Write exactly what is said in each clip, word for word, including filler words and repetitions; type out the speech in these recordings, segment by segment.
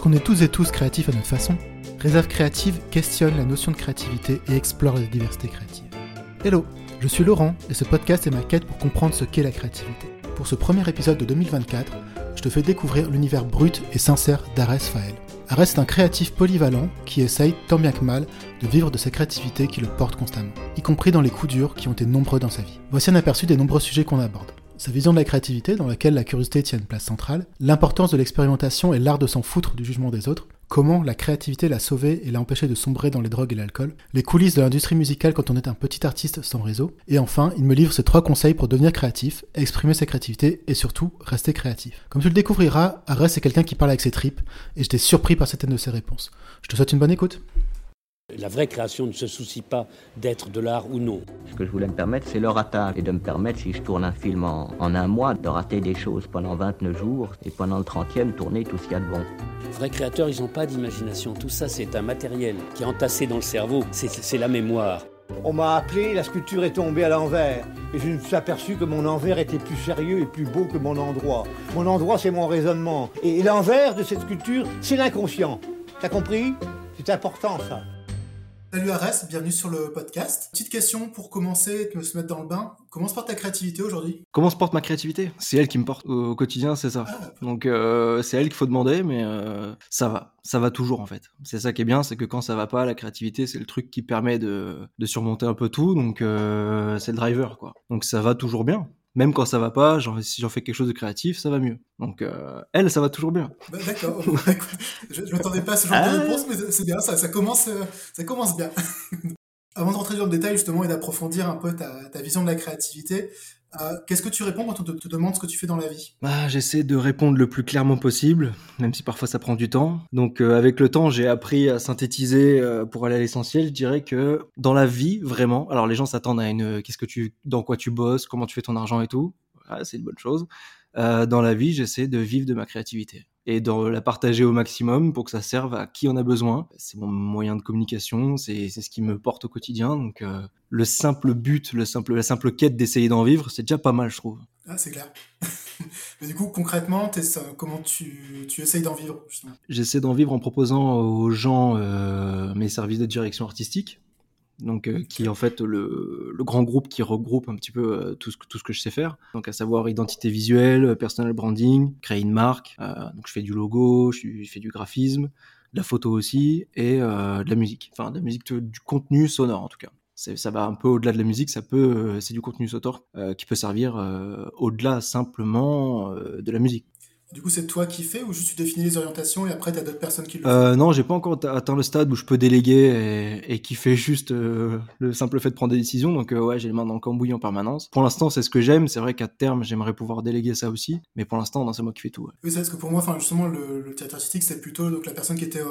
Parce qu'on est tous et tous créatifs à notre façon, Réserve Créative questionne la notion de créativité et explore les diversités créatives. Hello, je suis Laurent et ce podcast est ma quête pour comprendre ce qu'est la créativité. Pour ce premier épisode de deux mille vingt-quatre, je te fais découvrir l'univers brut et sincère d'Ares Faël. Ares est un créatif polyvalent qui essaye, tant bien que mal, de vivre de sa créativité qui le porte constamment, y compris dans les coups durs qui ont été nombreux dans sa vie. Voici un aperçu des nombreux sujets qu'on aborde. Sa vision de la créativité, dans laquelle la curiosité tient une place centrale, l'importance de l'expérimentation et l'art de s'en foutre du jugement des autres, comment la créativité l'a sauvée et l'a empêchée de sombrer dans les drogues et l'alcool, les coulisses de l'industrie musicale quand on est un petit artiste sans réseau, et enfin, il me livre ses trois conseils pour devenir créatif, exprimer sa créativité et surtout, rester créatif. Comme tu le découvriras, Ares c'est quelqu'un qui parle avec ses tripes, et j'étais surpris par certaines de ses réponses. Je te souhaite une bonne écoute. La vraie création ne se soucie pas d'être de l'art ou non. Ce que je voulais me permettre, c'est le ratage. Et de me permettre, si je tourne un film en, en un mois, de rater des choses pendant vingt-neuf jours et pendant le trentième, tourner tout ce qu'il y a de bon. Les vrais créateurs, ils n'ont pas d'imagination. Tout ça, c'est un matériel qui est entassé dans le cerveau. C'est, c'est la mémoire. On m'a appelé, la sculpture est tombée à l'envers. Et je me suis aperçu que mon envers était plus sérieux et plus beau que mon endroit. Mon endroit, c'est mon raisonnement. Et l'envers de cette sculpture, c'est l'inconscient. T'as compris ? C'est important, ça. Salut Ares, bienvenue sur le podcast. Petite question pour commencer, se mettre dans le bain. Comment se porte ta créativité aujourd'hui ? Comment se porte ma créativité ? C'est elle qui me porte au quotidien, c'est ça. Ah, Donc euh, c'est elle qu'il faut demander, mais euh, ça va. Ça va toujours en fait. C'est ça qui est bien, c'est que quand ça va pas, la créativité, c'est le truc qui permet de, de surmonter un peu tout. Donc euh, c'est le driver, quoi. Donc ça va toujours bien. Même quand ça va pas, genre, si j'en fais quelque chose de créatif, ça va mieux. Donc, euh, elle, ça va toujours bien. Bah, d'accord. Je ne m'attendais pas à ce genre ah. de réponse, mais c'est bien, ça, ça, commence, ça commence bien. Avant de rentrer dans le détail, justement, et d'approfondir un peu ta, ta vision de la créativité, euh, qu'est-ce que tu réponds quand on te, te demande ce que tu fais dans la vie ? Bah, j'essaie de répondre le plus clairement possible, même si parfois ça prend du temps. Donc, euh, avec le temps, j'ai appris à synthétiser euh, pour aller à l'essentiel. Je dirais que dans la vie, vraiment, alors les gens s'attendent à une... Qu'est-ce que tu, dans quoi tu bosses, comment tu fais ton argent et tout. Voilà, c'est une bonne chose. Euh, dans la vie, j'essaie de vivre de ma créativité et de la partager au maximum pour que ça serve à qui en a besoin. C'est mon moyen de communication, c'est, c'est ce qui me porte au quotidien. Donc euh, le simple but, le simple, la simple quête d'essayer d'en vivre, c'est déjà pas mal, je trouve. Ah, c'est clair. Mais du coup, concrètement, comment tu, tu essayes d'en vivre justement ? J'essaie d'en vivre en proposant aux gens euh, mes services de direction artistique. Donc, euh, qui est en fait le, le grand groupe qui regroupe un petit peu euh, tout, ce, tout ce que je sais faire. Donc, à savoir identité visuelle, personal branding, créer une marque. Euh, donc, je fais du logo, je, je fais du graphisme, de la photo aussi et euh, de la musique. Enfin, de la musique, de, du contenu sonore en tout cas. C'est, ça va un peu au-delà de la musique, ça peut, euh, c'est du contenu sonore euh, qui peut servir euh, au-delà simplement euh, de la musique. Du coup, c'est toi qui fais ou juste tu définis les orientations et après t'as d'autres personnes qui le font ? euh, Non, j'ai pas encore atteint le stade où je peux déléguer et, et qui fait juste euh, le simple fait de prendre des décisions. Donc euh, ouais, j'ai les mains dans le cambouis en permanence. Pour l'instant, c'est ce que j'aime. C'est vrai qu'à terme, j'aimerais pouvoir déléguer ça aussi. Mais pour l'instant, non, c'est moi qui fais tout. Ouais. Oui, c'est parce que pour moi, justement, le, le théâtre artistique, c'était plutôt donc, la personne qui était... Euh...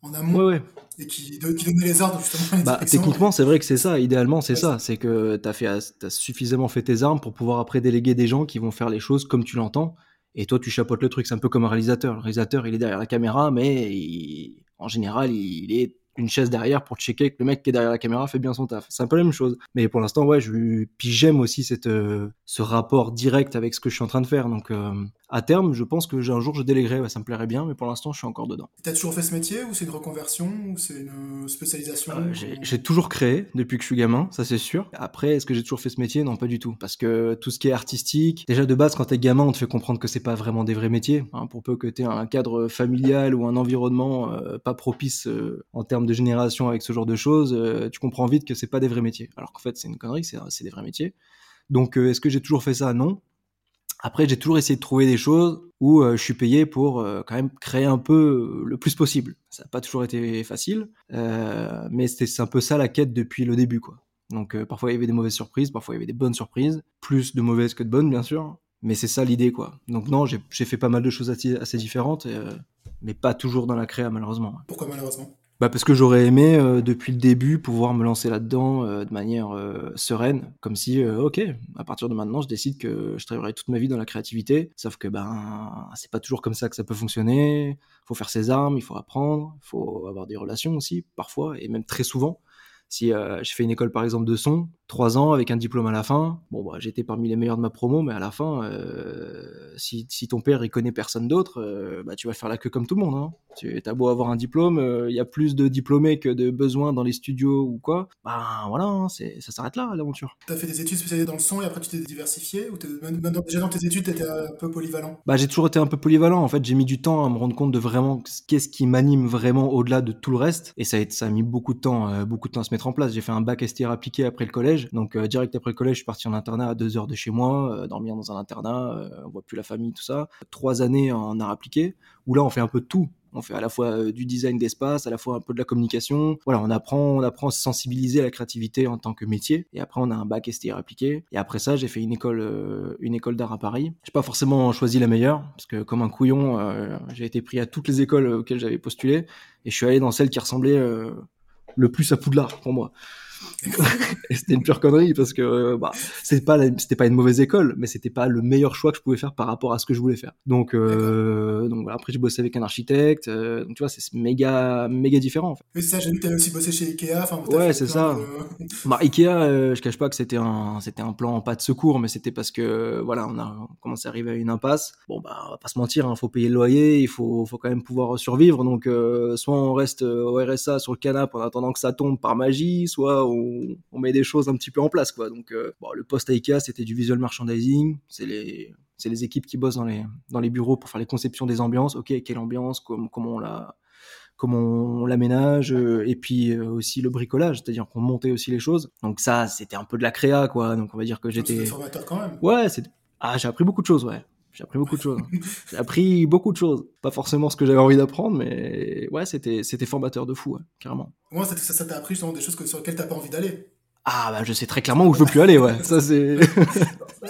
en amont, ouais, ouais. et qui, de, qui donnait les ordres justement. Les bah, techniquement, c'est vrai que c'est ça. Idéalement, c'est ouais, ça. C'est que t'as, fait, t'as suffisamment fait tes armes pour pouvoir après déléguer des gens qui vont faire les choses comme tu l'entends. Et toi, tu chapeautes le truc. C'est un peu comme un réalisateur. Le réalisateur, il est derrière la caméra, mais il, en général, il est une chaise derrière pour checker que le mec qui est derrière la caméra fait bien son taf. C'est un peu la même chose. Mais pour l'instant, ouais, je, puis j'aime aussi cette, euh, ce rapport direct avec ce que je suis en train de faire. Donc, euh, à terme, je pense que un jour, je déléguerai. Ouais, ça me plairait bien, mais pour l'instant, je suis encore dedans. T'as toujours fait ce métier ou c'est une reconversion ou c'est une spécialisation euh, j'ai, j'ai toujours créé depuis que je suis gamin, ça c'est sûr. Après, est-ce que j'ai toujours fait ce métier ? Non, pas du tout. Parce que tout ce qui est artistique, déjà de base, quand t'es gamin, on te fait comprendre que c'est pas vraiment des vrais métiers. Hein, pour peu que t'aies un cadre familial ou un environnement euh, pas propice euh, en termes de génération avec ce genre de choses, euh, tu comprends vite que c'est pas des vrais métiers. Alors qu'en fait, c'est une connerie, c'est, c'est des vrais métiers. Donc, euh, est-ce que j'ai toujours fait ça ? Non. Après, j'ai toujours essayé de trouver des choses où euh, je suis payé pour euh, quand même créer un peu euh, le plus possible. Ça n'a pas toujours été facile, euh, mais c'était, c'est un peu ça la quête depuis le début, quoi. Donc, euh, parfois, il y avait des mauvaises surprises, parfois, il y avait des bonnes surprises. Plus de mauvaises que de bonnes, bien sûr. Mais c'est ça l'idée, quoi. Donc non, j'ai, j'ai fait pas mal de choses assez, assez différentes, euh, mais pas toujours dans la créa, malheureusement. Pourquoi malheureusement ? Bah parce que j'aurais aimé, euh, depuis le début, pouvoir me lancer là-dedans euh, de manière euh, sereine, comme si, euh, ok, à partir de maintenant, je décide que je travaillerai toute ma vie dans la créativité, sauf que ben, c'est pas toujours comme ça que ça peut fonctionner, il faut faire ses armes, il faut apprendre, il faut avoir des relations aussi, parfois, et même très souvent. Si euh, j'ai fait une école, par exemple, de son, trois ans, avec un diplôme à la fin, bon, bah, j'étais parmi les meilleurs de ma promo, mais à la fin, euh, si, si ton père, il connaît personne d'autre, euh, bah, tu vas faire la queue comme tout le monde, hein. Tu as beau avoir un diplôme, il euh, y a plus de diplômés que de besoins dans les studios ou quoi. Bah voilà, hein, c'est, ça s'arrête là, l'aventure. T'as fait des études spécialisées dans le son et après tu t'es diversifié ou t'es, même dans, déjà dans tes études t'étais un peu polyvalent? Bah j'ai toujours été un peu polyvalent. En fait, j'ai mis du temps à me rendre compte de vraiment qu'est-ce qui m'anime vraiment au-delà de tout le reste. Et ça a, ça a mis beaucoup de temps, euh, beaucoup de temps à se mettre en place. J'ai fait un bac S T R appliqué après le collège. Donc euh, direct après le collège, je suis parti en internat à deux heures de chez moi, euh, dormir dans un internat, euh, on voit plus la famille, tout ça. Trois années en art appliqué où là on fait un peu de tout. On fait à la fois du design d'espace, à la fois un peu de la communication. Voilà, on apprend, on apprend à se sensibiliser à la créativité en tant que métier. Et après, on a un bac S T R appliqué. Et après ça, j'ai fait une école, euh, une école d'art à Paris. J'ai pas forcément choisi la meilleure, parce que comme un couillon, euh, j'ai été pris à toutes les écoles auxquelles j'avais postulé. Et je suis allé dans celle qui ressemblait euh, le plus à Poudlard pour moi. Et c'était une pure connerie parce que bah, c'était pas la, c'était pas une mauvaise école, mais c'était pas le meilleur choix que je pouvais faire par rapport à ce que je voulais faire. Donc euh, donc voilà, après j'ai bossé avec un architecte, euh, donc tu vois c'est méga méga différent en fait. Oui, c'est ça, j'ai vu que t'avais aussi bossé chez Ikea. Enfin ouais, c'est ça. De... Bah Ikea, euh, je cache pas que c'était un c'était un plan pas de secours, mais c'était parce que voilà, on a commencé à arriver à une impasse. Bon bah on va pas se mentir, hein, faut payer le loyer, il faut faut quand même pouvoir survivre. Donc euh, soit on reste au R S A sur le canapé en attendant que ça tombe par magie, soit on, on met des choses un petit peu en place quoi. Donc euh, bon, le poste à Ikea c'était du visual merchandising, c'est les c'est les équipes qui bossent dans les dans les bureaux pour faire les conceptions des ambiances. Ok, quelle ambiance, comment comment on la comment on l'aménage, euh, et puis euh, aussi le bricolage, c'est-à-dire qu'on montait aussi les choses. Donc ça c'était un peu de la créa quoi. Donc on va dire que j'étais c'était formateur quand même. Ouais, c'est ah j'ai appris beaucoup de choses ouais. J'ai appris beaucoup de choses. J'ai appris beaucoup de choses. Pas forcément ce que j'avais envie d'apprendre, mais ouais, c'était, c'était formateur de fou, ouais, carrément. Moi, ça, ça t'a appris justement des choses que, sur lesquelles t'as pas envie d'aller. Ah, bah, je sais très clairement où je veux plus aller, ouais. Ça, c'est.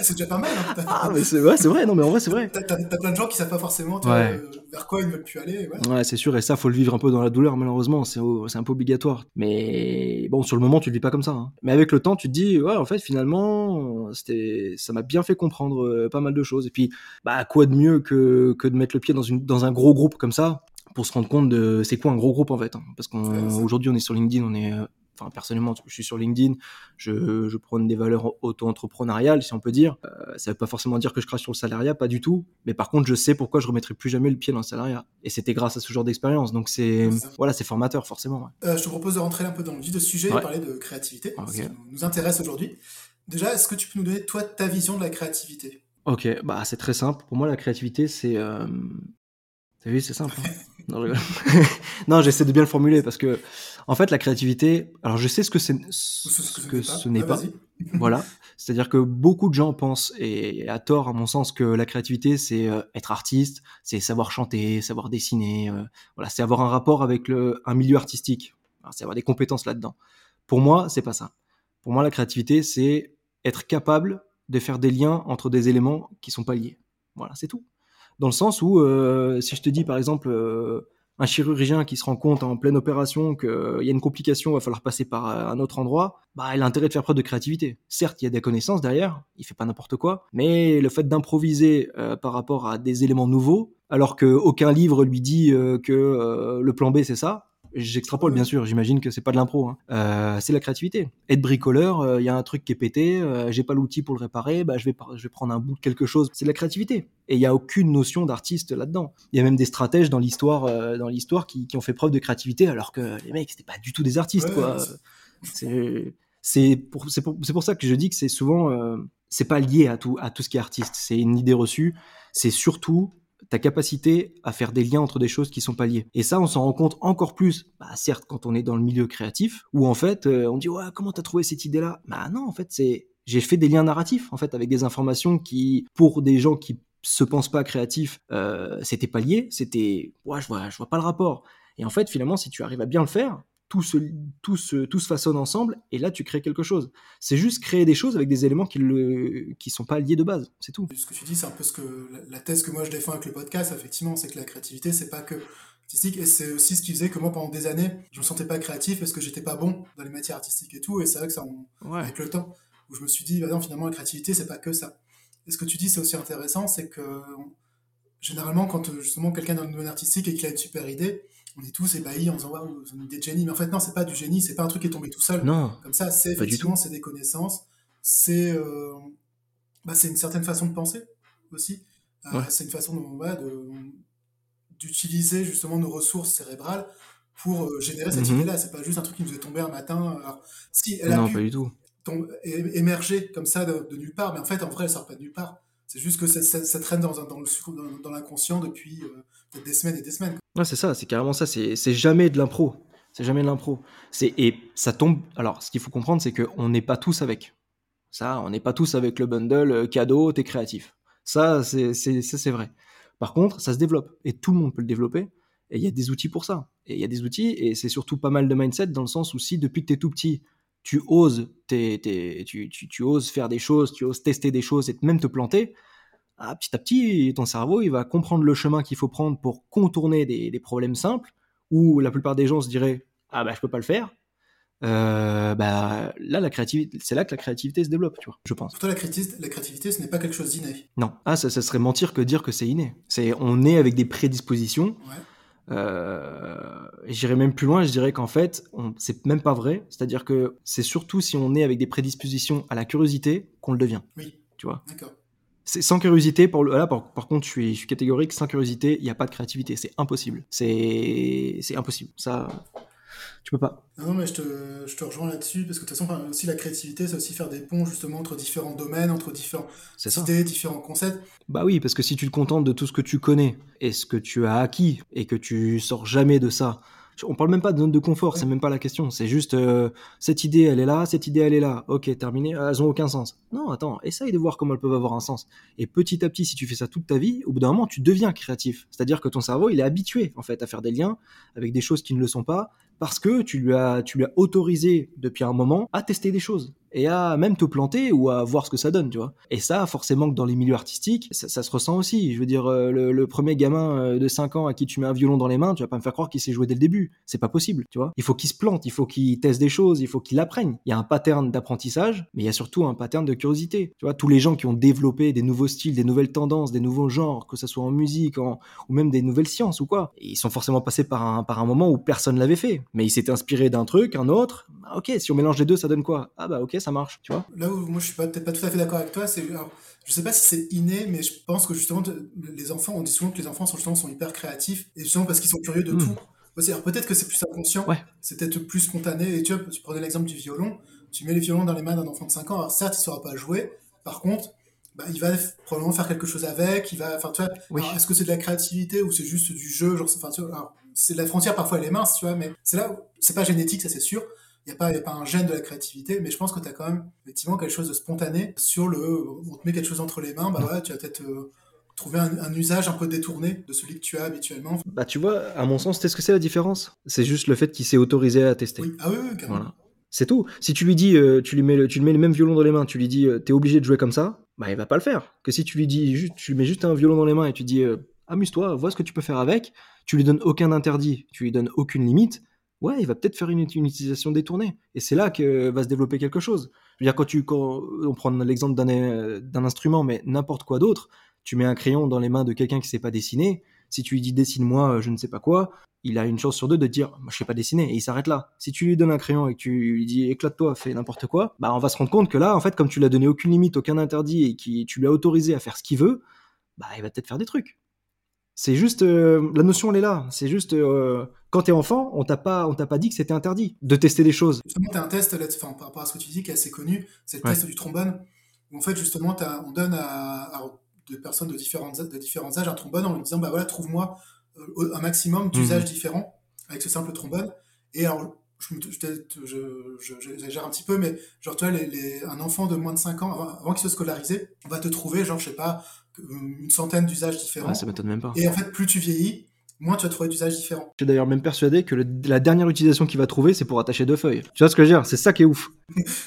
C'est déjà pas mal, hein. Ah, mais c'est, ouais, c'est vrai, non, mais en vrai, c'est vrai. T'as, t'as, t'as plein de gens qui savent pas forcément ouais. euh, vers quoi ils veulent plus aller. Ouais. ouais, c'est sûr, et ça, faut le vivre un peu dans la douleur, malheureusement, c'est, c'est un peu obligatoire. Mais bon, sur le moment, tu le vis pas comme ça. Hein. Mais avec le temps, tu te dis, ouais, en fait, finalement, c'était... ça m'a bien fait comprendre euh, pas mal de choses. Et puis, bah, quoi de mieux que, que de mettre le pied dans, une... dans un gros groupe comme ça, pour se rendre compte de c'est quoi un gros groupe, en fait. Hein. Parce qu'aujourd'hui, on est sur LinkedIn, on est. Euh... Enfin, personnellement, je suis sur LinkedIn, je, je prône des valeurs auto-entrepreneuriales, si on peut dire. Euh, ça ne veut pas forcément dire que je crache sur le salariat, pas du tout. Mais par contre, je sais pourquoi je ne remettrai plus jamais le pied dans le salariat. Et c'était grâce à ce genre d'expérience. Donc, c'est, c'est voilà, c'est formateur, forcément. Ouais. Euh, je te propose de rentrer un peu dans le vif du sujet ouais. et parler de créativité, okay. Ce qui nous intéresse aujourd'hui. Déjà, est-ce que tu peux nous donner, toi, ta vision de la créativité ? Ok, bah, c'est très simple. Pour moi, la créativité, c'est... Euh... T'as vu, c'est simple. Hein. Non, je... non, j'essaie de bien le formuler parce que, en fait, la créativité. Alors, je sais ce que c'est, ce, ce que, que ce n'est pas. Ce n'est ah, pas. Voilà. C'est-à-dire que beaucoup de gens pensent, et à tort, à mon sens, que la créativité, c'est être artiste, c'est savoir chanter, savoir dessiner. Euh, voilà, c'est avoir un rapport avec le, un milieu artistique. Alors, c'est avoir des compétences là-dedans. Pour moi, c'est pas ça. Pour moi, la créativité, c'est être capable de faire des liens entre des éléments qui sont pas liés. Voilà, c'est tout. Dans le sens où, euh, si je te dis par exemple, euh, un chirurgien qui se rend compte en pleine opération qu'il euh, y a une complication, il va falloir passer par euh, un autre endroit, bah, il a intérêt de faire preuve de créativité. Certes, il y a des connaissances derrière, il fait pas n'importe quoi, mais le fait d'improviser euh, par rapport à des éléments nouveaux, alors qu'aucun livre lui dit euh, que euh, le plan B c'est ça, j'extrapole bien sûr, j'imagine que c'est pas de l'impro, hein. euh, c'est la créativité. Être bricoleur, il euh, y a un truc qui est pété, euh, j'ai pas l'outil pour le réparer, bah, je, vais par- je vais prendre un bout de quelque chose, c'est de la créativité. Et il n'y a aucune notion d'artiste là-dedans. Il y a même des stratèges dans l'histoire, euh, dans l'histoire qui, qui ont fait preuve de créativité, alors que les mecs, c'était pas du tout des artistes. Ouais, quoi. C'est, c'est, pour, c'est, pour, c'est pour ça que je dis que c'est souvent, euh, c'est pas lié à tout, à tout ce qui est artiste, c'est une idée reçue, c'est surtout... ta capacité à faire des liens entre des choses qui sont pas liées. Et ça, on s'en rend compte encore plus, bah, certes, quand on est dans le milieu créatif, où en fait, euh, on dit « Ouais, comment t'as trouvé cette idée-là ?» Bah non, en fait, c'est... j'ai fait des liens narratifs, en fait, avec des informations qui, pour des gens qui se pensent pas créatifs, euh, c'était pas lié, c'était « Ouais, je vois, je vois pas le rapport. » Et en fait, finalement, si tu arrives à bien le faire, tout se, tout se, tout se façonne ensemble, et là, tu crées quelque chose. C'est juste créer des choses avec des éléments qui ne sont pas liés de base, c'est tout. Ce que tu dis, c'est un peu ce que, la thèse que moi, je défends avec le podcast, effectivement, c'est que la créativité, c'est pas que artistique, et c'est aussi ce qui faisait que moi, pendant des années, je me sentais pas créatif parce que j'étais pas bon dans les matières artistiques et tout, et c'est vrai que ça, on, ouais. avec le temps, où je me suis dit, bah non, finalement, la créativité, c'est pas que ça. Et ce que tu dis, c'est aussi intéressant, c'est que, généralement, quand, justement, quelqu'un est dans le domaine artistique et qu'il a une super idée, on est tous ébahis en disant waouh, c'est une idée de génie, mais en fait non, c'est pas du génie, c'est pas un truc qui est tombé tout seul. Non, comme ça, c'est effectivement c'est des connaissances, c'est euh, bah c'est une certaine façon de penser aussi, euh, ouais. c'est une façon de, ouais, de d'utiliser justement nos ressources cérébrales pour euh, générer cette mm-hmm. idée-là. C'est pas juste un truc qui nous est tombé un matin. Alors, si elle non, a pu pas du tout. Tom- émerger comme ça de, de nulle part, mais en fait, en vrai, elle sort pas de nulle part. C'est juste que ça, ça, ça traîne dans, dans, dans, dans l'inconscient depuis euh, peut-être des semaines et des semaines. Ouais, c'est ça, c'est carrément ça. C'est, c'est jamais de l'impro. C'est jamais de l'impro. C'est, et ça tombe. Alors, ce qu'il faut comprendre, c'est qu'on n'est pas tous avec. Ça, on n'est pas tous avec le bundle euh, cadeau, t'es créatif. Ça c'est, c'est, ça, c'est vrai. Par contre, ça se développe. Et tout le monde peut le développer. Et il y a des outils pour ça. Et il y a des outils, et c'est surtout pas mal de mindset, dans le sens où si, depuis que t'es tout petit, tu oses, t'es, t'es, tu, tu, tu oses faire des choses, tu oses tester des choses et même te planter, ah, petit à petit, ton cerveau, il va comprendre le chemin qu'il faut prendre pour contourner des, des problèmes simples, où la plupart des gens se diraient « Ah bah, je peux pas le faire ». Euh, bah, là, la créativité, c'est là que la créativité se développe, tu vois, je pense. Pour toi, la créativité, la créativité ce n'est pas quelque chose d'inné. Non, ah, ça, ça serait mentir que dire que c'est inné. C'est, on est avec des prédispositions. Ouais. Euh, j'irais même plus loin, je dirais qu'en fait on, c'est même pas vrai, c'est-à-dire que c'est surtout si on est avec des prédispositions à la curiosité qu'on le devient. Oui. Tu vois. D'accord. C'est sans curiosité, pour le, là par, par contre je suis, je suis catégorique, sans curiosité il n'y a pas de créativité, c'est impossible, c'est, c'est impossible, ça tu peux pas. Non mais je te, je te rejoins là-dessus, parce que de toute façon aussi la créativité c'est aussi faire des ponts justement entre différents domaines, entre différentes idées, différents concepts. Bah oui, parce que si tu te contentes de tout ce que tu connais et ce que tu as acquis et que tu sors jamais de ça, on parle même pas de zone de confort, ouais. C'est même pas la question, c'est juste euh, cette idée elle est là, cette idée elle est là, ok terminé, elles ont aucun sens. Non attends, essaye de voir comment elles peuvent avoir un sens, et petit à petit si tu fais ça toute ta vie, au bout d'un moment tu deviens créatif, c'est-à-dire que ton cerveau il est habitué en fait à faire des liens avec des choses qui ne le sont pas, parce que tu lui as, tu lui as autorisé depuis un moment à tester des choses et à même te planter ou à voir ce que ça donne, tu vois. Et ça, forcément, que dans les milieux artistiques, ça, ça se ressent aussi. Je veux dire, le, le premier gamin de cinq ans à qui tu mets un violon dans les mains, tu vas pas me faire croire qu'il sait jouer dès le début. C'est pas possible, tu vois. Il faut qu'il se plante, il faut qu'il teste des choses, il faut qu'il apprenne. Il y a un pattern d'apprentissage, mais il y a surtout un pattern de curiosité. Tu vois, tous les gens qui ont développé des nouveaux styles, des nouvelles tendances, des nouveaux genres, que ce soit en musique, en, ou même des nouvelles sciences ou quoi, ils sont forcément passés par un, par un moment où personne l'avait fait. Mais ils s'étaient inspirés d'un truc, un autre. Ah, ok, si on mélange les deux, ça donne quoi ? Ah bah ok, ça marche, tu vois. Là où moi je suis pas, peut-être pas tout à fait d'accord avec toi, c'est, alors, je sais pas si c'est inné, mais je pense que justement les enfants, on dit souvent que les enfants sont, justement, sont hyper créatifs, et justement parce qu'ils sont curieux de mmh. tout. Alors peut-être que c'est plus inconscient, ouais. C'est peut-être plus spontané, et tu vois, tu prenais l'exemple du violon, tu mets les violons dans les mains d'un enfant de cinq ans, alors certes il saura pas jouer, par contre, bah, il va f- probablement faire quelque chose avec, il va, enfin tu vois, oui. Alors, est-ce que c'est de la créativité ou c'est juste du jeu, genre, enfin tu vois, alors, c'est la frontière parfois elle est mince, tu vois, mais c'est là où, c'est pas génétique, ça c'est sûr. Il n'y a pas, y a pas un gène de la créativité, mais je pense que tu as quand même effectivement quelque chose de spontané sur le... On te met quelque chose entre les mains, bah voilà, tu vas peut-être euh, trouver un, un usage un peu détourné de celui que tu as habituellement. Bah tu vois, à mon sens, qu'est-ce que c'est la différence ? C'est juste le fait qu'il s'est autorisé à tester. Oui. Ah oui, oui, carrément. Voilà. C'est tout. Si tu lui dis, euh, tu lui mets le, tu lui mets le même violon dans les mains, tu lui dis, euh, t'es obligé de jouer comme ça, bah il va pas le faire. Que si tu lui dis, juste, tu lui mets juste un violon dans les mains et tu dis, euh, amuse-toi, vois ce que tu peux faire avec, tu lui donnes aucun interdit, tu lui donnes aucune limite. Ouais, il va peut-être faire une, une utilisation détournée. Et c'est là que va se développer quelque chose. Je veux dire, quand tu, quand on prend l'exemple d'un, d'un instrument, mais n'importe quoi d'autre, tu mets un crayon dans les mains de quelqu'un qui ne sait pas dessiner, si tu lui dis « dessine-moi je ne sais pas quoi », il a une chance sur deux de dire « je ne sais pas dessiner » et il s'arrête là. Si tu lui donnes un crayon et que tu lui dis « éclate-toi, fais n'importe quoi », bah on va se rendre compte que là, en fait, comme tu lui as donné aucune limite, aucun interdit et que tu lui as autorisé à faire ce qu'il veut, bah il va peut-être faire des trucs. C'est juste, euh, la notion elle est là, c'est juste, euh, quand t'es enfant, on t'a pas, on t'a pas dit que c'était interdit de tester des choses. Justement, t'as un test, là, enfin, par rapport à ce que tu dis, qui est assez connu, c'est le ouais. test du trombone, où en fait, justement, t'as, on donne à, à des personnes de différents, de différents âges un trombone en lui disant, bah voilà, trouve-moi un maximum d'usages mmh. différents avec ce simple trombone, et alors, je, je, je, je, j'exagère un petit peu, mais genre, tu vois, les, les, un enfant de moins de cinq ans, avant, avant qu'il soit scolarisé, on va te trouver, genre, je sais pas, une centaine d'usages différents. Ah, ça m'étonne même pas. Et en fait, plus tu vieillis, moins tu vas trouver d'usages différents. Je suis d'ailleurs même persuadé que le, la dernière utilisation qu'il va trouver, c'est pour attacher deux feuilles. Tu vois ce que je veux dire ? C'est ça qui est ouf.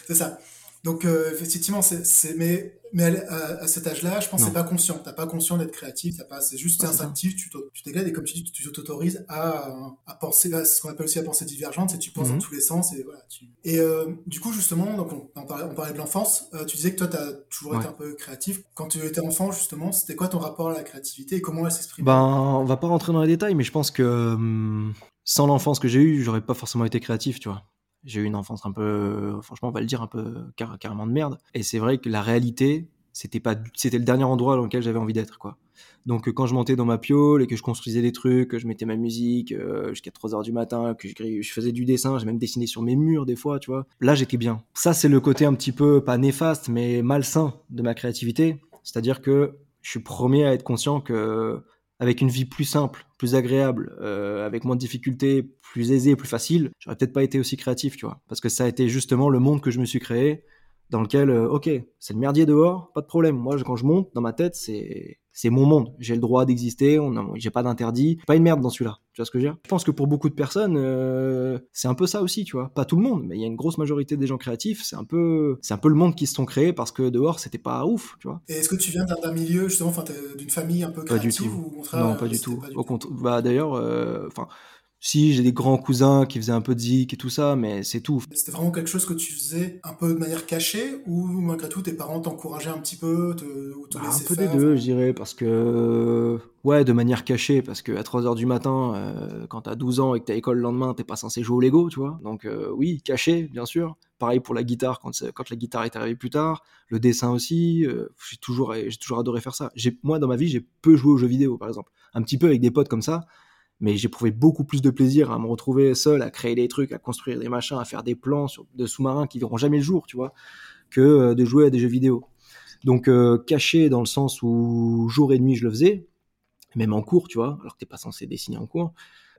C'est ça. Donc, euh, effectivement, c'est, c'est, mais, mais à, à cet âge-là, je pense non. que c'est pas conscient. T'as pas conscient d'être créatif, t'as pas, c'est juste ouais, c'est instinctif, tu, tu t'églades et comme tu dis, tu t'autorises à, à penser, à ce qu'on appelle aussi la pensée divergente, c'est que tu penses mm-hmm. dans tous les sens et voilà. Tu... Et euh, du coup, justement, donc on, on, parlait, on parlait de l'enfance, euh, tu disais que toi, t'as toujours ouais. été un peu créatif. Quand tu étais enfant, justement, c'était quoi ton rapport à la créativité et comment elle s'exprimait ? Ben, on va pas rentrer dans les détails, mais je pense que euh, sans l'enfance que j'ai eue, j'aurais pas forcément été créatif, tu vois. J'ai eu une enfance un peu, franchement, on va le dire, un peu car- carrément de merde. Et c'est vrai que la réalité, c'était pas, c'était le dernier endroit dans lequel j'avais envie d'être, quoi. Donc quand je montais dans ma piole et que je construisais des trucs, que je mettais ma musique euh, jusqu'à trois heures du matin, que je, je faisais du dessin, j'ai même dessiné sur mes murs des fois, tu vois. Là, j'étais bien. Ça, c'est le côté un petit peu, pas néfaste, mais malsain de ma créativité. C'est-à-dire que je suis premier à être conscient que avec une vie plus simple, plus agréable, euh, avec moins de difficultés, plus aisée, plus facile, j'aurais peut-être pas été aussi créatif, tu vois. Parce que ça a été justement le monde que je me suis créé, dans lequel, euh, ok, c'est le merdier dehors, pas de problème. Moi, je, quand je monte, dans ma tête, c'est, c'est mon monde. J'ai le droit d'exister, on a, j'ai pas d'interdit, pas une merde dans celui-là. Tu vois ce que je veux dire ? Je pense que pour beaucoup de personnes, euh, c'est un peu ça aussi, tu vois. Pas tout le monde, mais il y a une grosse majorité des gens créatifs, c'est un peu, c'est un peu le monde qu'ils se sont créés parce que dehors, c'était pas ouf, tu vois. Et est-ce que tu viens d'un, d'un milieu, justement, enfin, d'une famille un peu créative ou au contraire ? Non, pas du tout. Pas du au contraire. Bah, d'ailleurs, enfin. Euh, Si, j'ai des grands cousins qui faisaient un peu de zik et tout ça, mais c'est tout. C'était vraiment quelque chose que tu faisais un peu de manière cachée ou malgré tout tes parents t'encourageaient un petit peu te, ou te bah, laissaient faire ? Un peu des deux, je dirais, parce que... Ouais, de manière cachée, parce qu'à trois heures du matin, euh, quand t'as douze ans et que t'as école le lendemain, t'es pas censé jouer au Lego, tu vois. Donc euh, oui, caché, bien sûr. Pareil pour la guitare, quand, quand la guitare est arrivée plus tard, le dessin aussi, euh, j'ai, toujours, j'ai toujours adoré faire ça. J'ai, moi, dans ma vie, j'ai peu joué aux jeux vidéo, par exemple. Un petit peu avec des potes comme ça, mais j'éprouvais beaucoup plus de plaisir à me retrouver seul, à créer des trucs, à construire des machins, à faire des plans sur, de sous-marins qui verront jamais le jour, tu vois, que euh, de jouer à des jeux vidéo. Donc euh, caché dans le sens où jour et nuit je le faisais, même en cours, tu vois, alors que t'es pas censé dessiner en cours.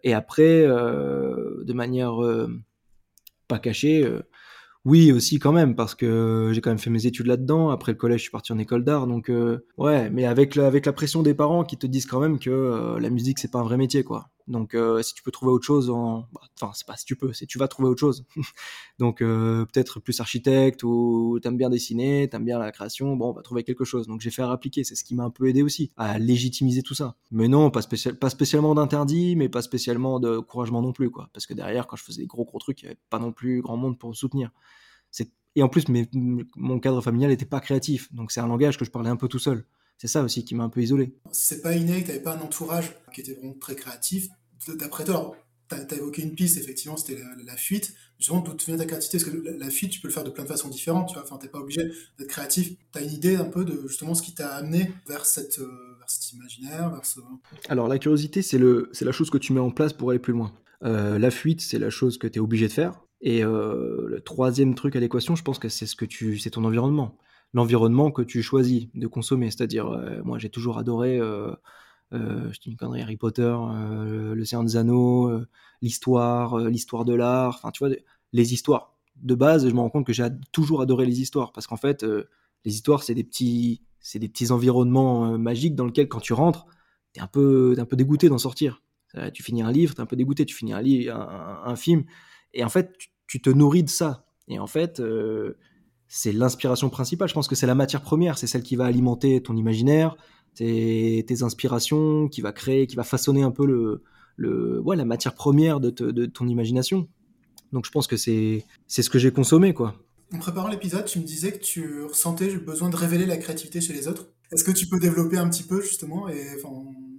Et après, euh, de manière euh, pas cachée, euh, oui aussi quand même, parce que j'ai quand même fait mes études là-dedans. Après le collège, je suis parti en école d'art, donc euh, ouais, mais avec la, avec la pression des parents qui te disent quand même que euh, la musique c'est pas un vrai métier, quoi. Donc euh, si tu peux trouver autre chose, en... enfin c'est pas si tu peux, c'est tu vas trouver autre chose. Donc euh, peut-être plus architecte ou t'aimes bien dessiner, t'aimes bien la création, bon on va trouver quelque chose. Donc j'ai fait à appliquer, c'est ce qui m'a un peu aidé aussi à légitimiser tout ça. Mais non, pas, spécial... pas spécialement d'interdit, mais pas spécialement de encouragement non plus, quoi. Parce que derrière quand je faisais des gros gros trucs, il y avait pas non plus grand monde pour me soutenir. C'est... Et en plus, mes... mon cadre familial n'était pas créatif, donc c'est un langage que je parlais un peu tout seul. C'est ça aussi qui m'a un peu isolé. Si c'est pas inné, que t'avais pas un entourage qui était vraiment très créatif, d'après toi, t'as, t'as évoqué une piste, effectivement, c'était la, la fuite. Justement, d'où te vient ta créativité ? Parce que la, la fuite, tu peux le faire de plein de façons différentes, tu vois. Enfin, t'es pas obligé d'être créatif. T'as une idée un peu de justement ce qui t'a amené vers cette, euh, vers cet imaginaire, vers ce... Alors, la curiosité, c'est le, c'est la chose que tu mets en place pour aller plus loin. Euh, la fuite, c'est la chose que t'es obligé de faire. Et euh, le troisième truc à l'équation, je pense que c'est ce que tu, c'est ton environnement. L'environnement que tu choisis de consommer, c'est-à-dire euh, moi j'ai toujours adoré, euh, euh, je dis une connerie, Harry Potter, euh, le Seigneur des Anneaux, euh, l'histoire, euh, l'histoire de l'art, enfin tu vois, les histoires. De base, je me rends compte que j'ai toujours adoré les histoires, parce qu'en fait, euh, les histoires c'est des petits, c'est des petits environnements euh, magiques dans lesquels quand tu rentres, t'es un peu, t'es un peu dégoûté d'en sortir. Euh, tu finis un livre, t'es un peu dégoûté, tu finis un, li- un, un, un film, et en fait, tu, tu te nourris de ça. Et en fait... Euh, c'est l'inspiration principale, je pense que c'est la matière première, c'est celle qui va alimenter ton imaginaire, tes, tes inspirations, qui va créer, qui va façonner un peu le, le, ouais, la matière première de, te, de ton imagination. Donc je pense que c'est, c'est ce que j'ai consommé, quoi. En préparant l'épisode, tu me disais que tu ressentais le besoin de révéler la créativité chez les autres. Est-ce que tu peux développer un petit peu, justement, et, enfin,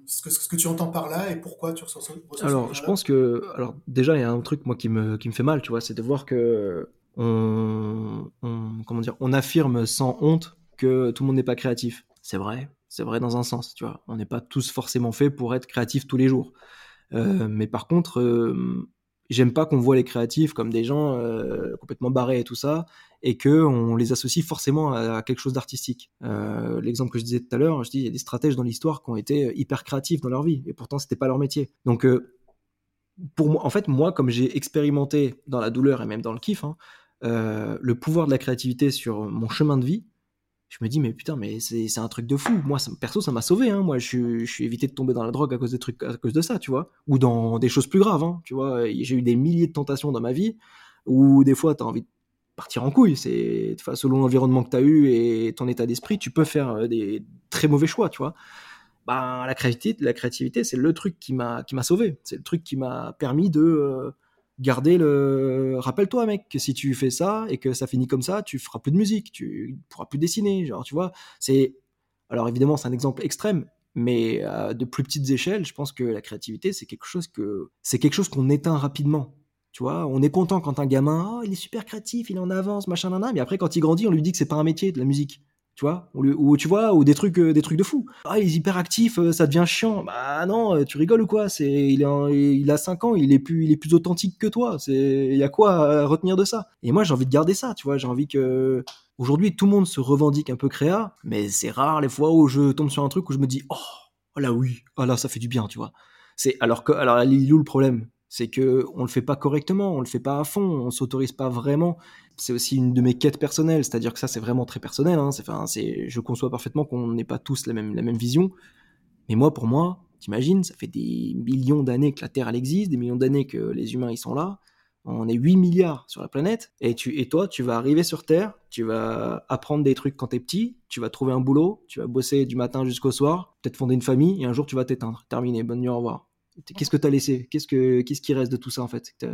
ce, que, ce que tu entends par là et pourquoi tu ressens ça ? Alors, je pense que... Alors, déjà, il y a un truc, moi, qui me, qui me fait mal, tu vois, c'est de voir que... On, on, comment dire, on affirme sans honte que tout le monde n'est pas créatif. C'est vrai, c'est vrai dans un sens, tu vois. On n'est pas tous forcément faits pour être créatifs tous les jours. Euh, mais par contre, euh, j'aime pas qu'on voit les créatifs comme des gens euh, complètement barrés et tout ça, et qu'on les associe forcément à, à quelque chose d'artistique. Euh, l'exemple que je disais tout à l'heure, je dis, il y a des stratèges dans l'histoire qui ont été hyper créatifs dans leur vie, et pourtant c'était pas leur métier. Donc, euh, pour moi, en fait, moi, comme j'ai expérimenté dans la douleur et même dans le kiff, hein, Euh, le pouvoir de la créativité sur mon chemin de vie, je me dis mais putain mais c'est, c'est un truc de fou. Moi ça, perso ça m'a sauvé, hein. Moi je, je suis évité de tomber dans la drogue à cause des trucs, à cause de ça, tu vois, ou dans des choses plus graves, hein, tu vois. J'ai eu des milliers de tentations dans ma vie où des fois t'as envie de partir en couille. C'est enfin, selon l'environnement que t'as eu et ton état d'esprit, tu peux faire des très mauvais choix, tu vois. Bah la créativité, la créativité c'est le truc qui m'a qui m'a sauvé. C'est le truc qui m'a permis de euh, garder le... Rappelle-toi, mec, que si tu fais ça et que ça finit comme ça, tu feras plus de musique, tu pourras plus dessiner, genre, tu vois. C'est... Alors, évidemment, c'est un exemple extrême, mais à de plus petites échelles, je pense que la créativité, c'est quelque chose que... C'est quelque chose qu'on éteint rapidement, tu vois. On est content quand un gamin, oh, il est super créatif, il est en avance, machin, nan, nan, mais après, quand il grandit, on lui dit que c'est pas un métier, de la musique. tu vois, ou tu vois, ou des trucs, des trucs de fou. Ah, il est hyperactif, ça devient chiant. Bah non, tu rigoles ou quoi? C'est, il, est, il a cinq ans, il est plus, il est plus authentique que toi. C'est, il y a quoi à retenir de ça? Et moi, j'ai envie de garder ça, tu vois. J'ai envie que aujourd'hui, tout le monde se revendique un peu créa, mais c'est rare les fois où je tombe sur un truc où je me dis, oh, oh là oui, oh là, ça fait du bien, tu vois. C'est alors que, alors il est où le problème? C'est qu'on le fait pas correctement, on le fait pas à fond, on s'autorise pas vraiment. C'est aussi une de mes quêtes personnelles, c'est-à-dire que ça, c'est vraiment très personnel. Hein. C'est, enfin, c'est, je conçois parfaitement qu'on n'ait pas tous la même, la même vision. Mais moi, pour moi, t'imagines, ça fait des millions d'années que la Terre, elle existe, des millions d'années que les humains, ils sont là. On est huit milliards sur la planète. Et, tu, et toi, tu vas arriver sur Terre, tu vas apprendre des trucs quand t'es petit, tu vas trouver un boulot, tu vas bosser du matin jusqu'au soir, peut-être fonder une famille, et un jour, tu vas t'éteindre. Terminé, bonne nuit, au revoir. Qu'est-ce que t'as laissé? Qu'est-ce que qu'est-ce qui reste de tout ça en fait? T'as,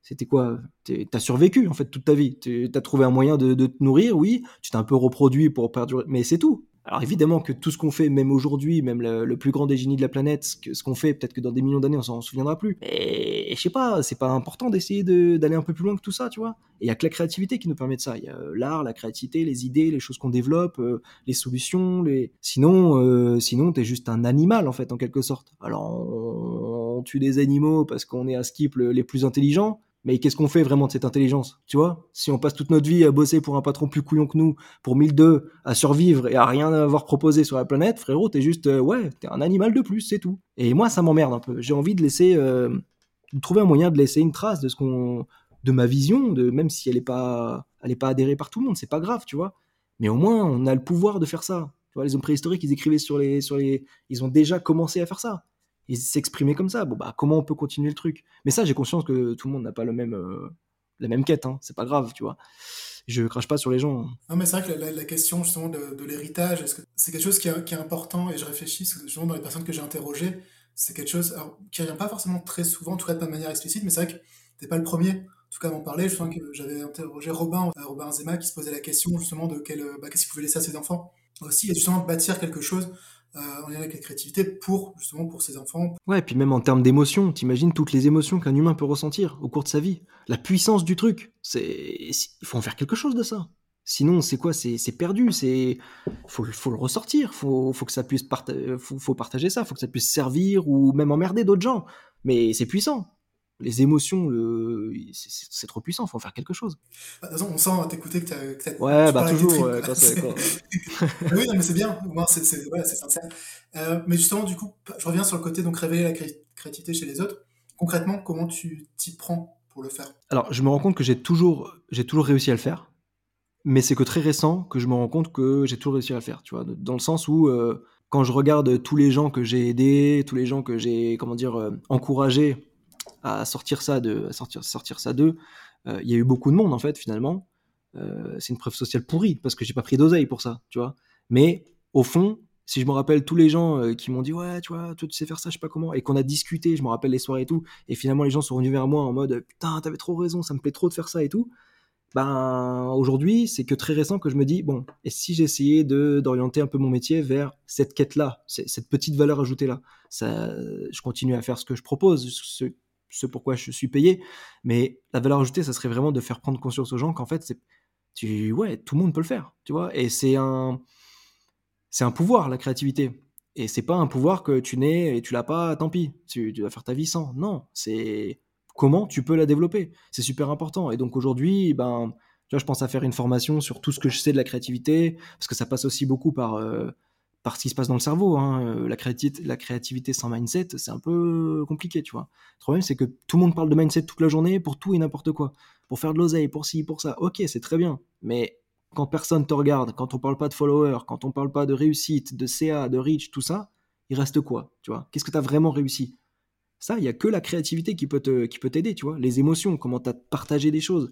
c'était quoi? T'es, t'as survécu en fait toute ta vie. T'es, t'as trouvé un moyen de, de te nourrir, oui. Tu t'es un peu reproduit pour perdurer, mais c'est tout. Alors évidemment que tout ce qu'on fait, même aujourd'hui, même le, le plus grand des génies de la planète, ce, que, ce qu'on fait, peut-être que dans des millions d'années, on s'en souviendra plus. Mais je sais pas, c'est pas important d'essayer de, d'aller un peu plus loin que tout ça, tu vois. Il y a que la créativité qui nous permet de ça. Il y a l'art, la créativité, les idées, les choses qu'on développe, euh, les solutions. Les... Sinon, euh, sinon t'es juste un animal en fait, en quelque sorte. Alors on, on tue des animaux parce qu'on est à skip le, les plus intelligents. Mais qu'est-ce qu'on fait vraiment de cette intelligence, tu vois? Si on passe toute notre vie à bosser pour un patron plus couillon que nous, pour mille deux, à survivre et à rien avoir proposé sur la planète, frérot, t'es juste, euh, ouais, t'es un animal de plus, c'est tout. Et moi, ça m'emmerde un peu. J'ai envie de laisser, euh, de trouver un moyen de laisser une trace de ce qu'on, de ma vision, de même si elle est pas, elle est pas adhérée par tout le monde, c'est pas grave, tu vois. Mais au moins, on a le pouvoir de faire ça. Tu vois, les hommes préhistoriques, ils écrivaient sur les, sur les, ils ont déjà commencé à faire ça. Ils s'exprimaient comme ça. Bon bah comment on peut continuer le truc? Mais ça, j'ai conscience que tout le monde n'a pas le même euh, la même quête. Hein. C'est pas grave, tu vois. Je crache pas sur les gens. Non mais c'est vrai que la, la question justement de, de l'héritage, est-ce que c'est quelque chose qui est, qui est important? Et je réfléchis souvent dans les personnes que j'ai interrogées, c'est quelque chose alors, qui revient pas forcément très souvent, en tout cas de manière explicite. Mais c'est vrai que t'es pas le premier, en tout cas, à m'en parler. Je sens que j'avais interrogé Robin euh, Robin Azéma qui se posait la question justement de quel, bah, qu'est-ce qu'il pouvait laisser à ses enfants aussi, et justement bâtir quelque chose. Euh, en lien avec la créativité pour justement pour ses enfants. Ouais, et puis même en termes d'émotions, t'imagines toutes les émotions qu'un humain peut ressentir au cours de sa vie, la puissance du truc. C'est, il faut en faire quelque chose de ça. Sinon, c'est quoi? C'est, c'est perdu. C'est, faut, faut le ressortir. Faut, faut que ça puisse parta... faut, faut partager ça. Faut que ça puisse servir ou même emmerder d'autres gens. Mais c'est puissant. Les émotions, euh, c'est, c'est, c'est trop puissant. Faut en faire quelque chose. Bah, de toute façon, on sent à t'écouter que t'as. Que t'as ouais, tu bah toujours. Euh, quand c'est... Quand... oui, non, mais c'est bien. Moi, c'est, c'est, voilà, c'est sincère. Euh, mais justement, du coup, je reviens sur le côté donc révéler la cré- créativité chez les autres. Concrètement, comment tu t'y prends pour le faire? Alors, je me rends compte que j'ai toujours, j'ai toujours réussi à le faire. Mais c'est que très récent que je me rends compte que j'ai toujours réussi à le faire. Tu vois, dans le sens où. Euh, quand je regarde tous les gens que j'ai aidés, tous les gens que j'ai, comment dire, euh, encouragés. à sortir ça de à sortir sortir ça d'eux, il euh, y a eu beaucoup de monde en fait finalement. Euh, c'est une preuve sociale pourrie parce que j'ai pas pris d'oseille pour ça, tu vois. Mais au fond, si je me rappelle tous les gens euh, qui m'ont dit ouais, tu vois, toi tu sais faire ça, je sais pas comment, et qu'on a discuté, je me rappelle les soirées et tout, et finalement les gens sont revenus vers moi en mode putain t'avais trop raison, ça me plaît trop de faire ça et tout. Ben aujourd'hui c'est que très récent que je me dis bon, et si j'essayais de d'orienter un peu mon métier vers cette quête là, cette petite valeur ajoutée là, ça, je continue à faire ce que je propose, ce ce pourquoi je suis payé, mais la valeur ajoutée, ça serait vraiment de faire prendre conscience aux gens qu'en fait, c'est, tu, ouais, tout le monde peut le faire, tu vois, et c'est un, c'est un pouvoir, la créativité, et c'est pas un pouvoir que tu nais et tu l'as pas, tant pis, tu, tu vas faire ta vie sans, non, c'est comment tu peux la développer, c'est super important, et donc aujourd'hui, ben, tu vois, je pense à faire une formation sur tout ce que je sais de la créativité, parce que ça passe aussi beaucoup par... Euh, par ce qui se passe dans le cerveau, hein. La créativité, la créativité sans mindset, c'est un peu compliqué, tu vois. Le problème, c'est que tout le monde parle de mindset toute la journée, pour tout et n'importe quoi, pour faire de l'oseille, pour ci, pour ça. Ok, c'est très bien, mais quand personne te regarde, quand on parle pas de followers, quand on parle pas de réussite, de C A, de reach, tout ça, il reste quoi, tu vois? Qu'est-ce que t'as vraiment réussi? Ça, il y a que la créativité qui peut te, qui peut t'aider, tu vois. Les émotions, comment t'as partagé des choses.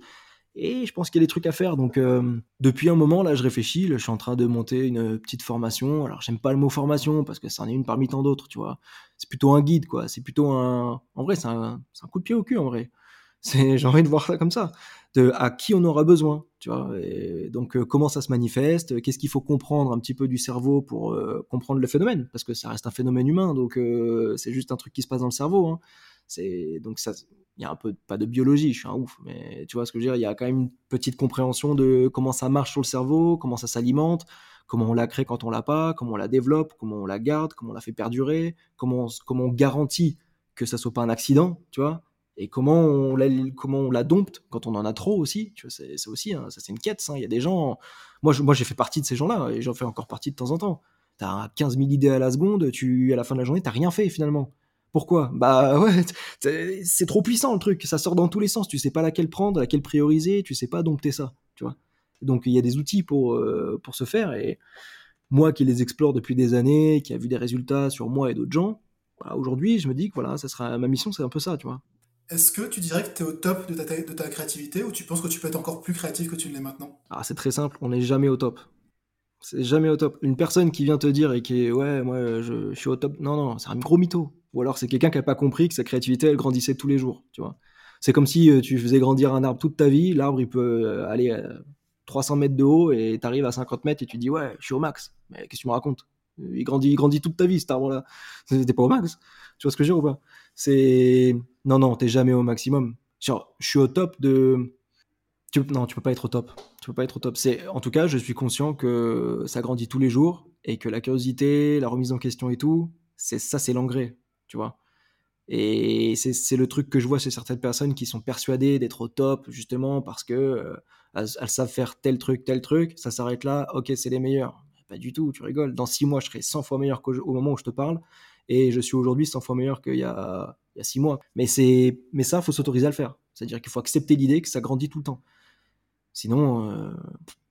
Et je pense qu'il y a des trucs à faire, donc euh, depuis un moment là je réfléchis, là, je suis en train de monter une petite formation, alors j'aime pas le mot formation parce que c'en est une parmi tant d'autres, tu vois, c'est plutôt un guide quoi, c'est plutôt un, en vrai c'est un, c'est un coup de pied au cul en vrai, c'est... j'ai envie de voir ça comme ça, de à qui on aura besoin, tu vois, et donc euh, comment ça se manifeste, qu'est-ce qu'il faut comprendre un petit peu du cerveau pour euh, comprendre le phénomène, parce que ça reste un phénomène humain, donc euh, c'est juste un truc qui se passe dans le cerveau, hein. C'est, donc ça, il y a un peu, pas de biologie, je suis un ouf, mais tu vois ce que je veux dire, il y a quand même une petite compréhension de comment ça marche sur le cerveau, comment ça s'alimente, comment on la crée quand on l'a pas, comment on la développe, comment on la garde, comment on la fait perdurer, comment on, comment on garantit que ça soit pas un accident, tu vois, et comment on la, comment on la dompte quand on en a trop aussi, tu vois, c'est, c'est aussi, hein, ça c'est une quête, ça. Il y a des gens, moi, je, moi j'ai fait partie de ces gens-là, et j'en fais encore partie de temps en temps. T'as quinze mille idées à la seconde, tu, à la fin de la journée, t'as rien fait finalement. Pourquoi ? Bah ouais, c'est, c'est trop puissant le truc, ça sort dans tous les sens, tu sais pas laquelle prendre, laquelle prioriser, tu sais pas dompter ça, tu vois. Donc il y a des outils pour, euh, pour se faire, et moi qui les explore depuis des années, qui a vu des résultats sur moi et d'autres gens, bah, aujourd'hui je me dis que voilà, ça sera, ma mission c'est un peu ça, tu vois. Est-ce que tu dirais que tu es au top de ta, de ta créativité, ou tu penses que tu peux être encore plus créatif que tu ne l'es maintenant ? Ah, c'est très simple, on n'est jamais au top. C'est jamais au top. Une personne qui vient te dire et qui est « ouais, moi je, je suis au top », non, non, c'est un gros mytho. Ou alors c'est quelqu'un qui n'a pas compris que sa créativité, elle grandissait tous les jours, tu vois. C'est comme si euh, tu faisais grandir un arbre toute ta vie, l'arbre il peut euh, aller à trois cents mètres de haut et t'arrives à cinquante mètres et tu dis « ouais, je suis au max ». Mais qu'est-ce que tu me racontes ? Il grandit, il grandit toute ta vie cet arbre-là. T'es pas au max, tu vois ce que je veux dire ou pas ? C'est... Non, non, t'es jamais au maximum. Genre, je suis au top de... Tu... Non, tu peux pas être au top. Tu peux pas être au top. C'est... En tout cas, je suis conscient que ça grandit tous les jours et que la curiosité, la remise en question et tout, c'est... ça, c'est l'engrais. Tu vois, et c'est, c'est le truc que je vois chez certaines personnes qui sont persuadées d'être au top justement parce que euh, elles, elles savent faire tel truc, tel truc, ça s'arrête là, ok c'est les meilleurs. Pas du tout, tu rigoles, dans six mois je serai cent fois meilleur qu'au moment où je te parle et je suis aujourd'hui cent fois meilleur qu'il y a, il y a six mois. Mais, c'est, mais ça, il faut s'autoriser à le faire, c'est-à-dire qu'il faut accepter l'idée que ça grandit tout le temps. Sinon, euh,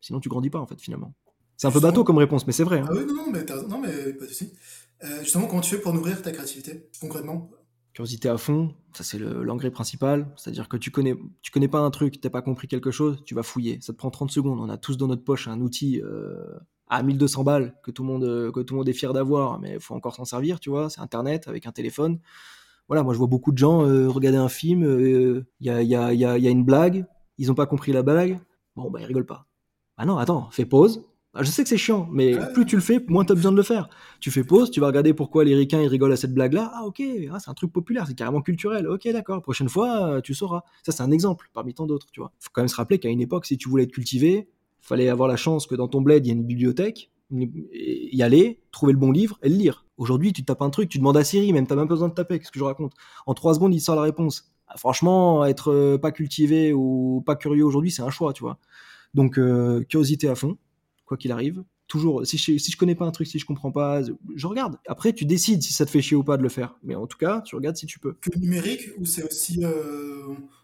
sinon tu grandis pas en fait finalement. C'est un peu bateau comme réponse, mais c'est vrai. Hein. Ah oui, non, non, mais, non, mais pas de souci. Euh, justement, comment tu fais pour nourrir ta créativité, concrètement ? Curiosité à fond, ça c'est le, l'engrais principal, c'est-à-dire que tu connais, tu connais pas un truc, t'as pas compris quelque chose, tu vas fouiller, ça te prend trente secondes, on a tous dans notre poche un outil euh, à mille deux cents balles que tout le monde, que tout le monde est fier d'avoir, mais il faut encore s'en servir, tu vois, c'est Internet avec un téléphone. Voilà, moi je vois beaucoup de gens euh, regarder un film, il euh, y, a, y, a, y, a, y a une blague, ils ont pas compris la blague, bon bah ils rigolent pas. Ah non, attends, fais pause. Je sais que c'est chiant, mais plus tu le fais, moins tu as besoin de le faire. Tu fais pause, tu vas regarder pourquoi les ricains ils rigolent à cette blague-là. Ah ok, ah, c'est un truc populaire, c'est carrément culturel. Ok, d'accord, prochaine fois, tu sauras. Ça, c'est un exemple parmi tant d'autres, tu vois. Faut quand même se rappeler qu'à une époque, si tu voulais être cultivé, fallait avoir la chance que dans ton bled, il y ait une bibliothèque, y aller, trouver le bon livre et le lire. Aujourd'hui, tu tapes un truc, tu demandes à Siri, même t'as même pas besoin de taper, qu'est-ce que je raconte ? En trois secondes, il sort la réponse. Ah, franchement, être pas cultivé ou pas curieux aujourd'hui, c'est un choix, tu vois. Donc, euh, curiosité à fond. Quoi qu'il arrive, toujours, si je, si je connais pas un truc, si je comprends pas, je regarde. Après, tu décides si ça te fait chier ou pas de le faire. Mais en tout cas, tu regardes si tu peux. Que numérique, ou c'est aussi euh,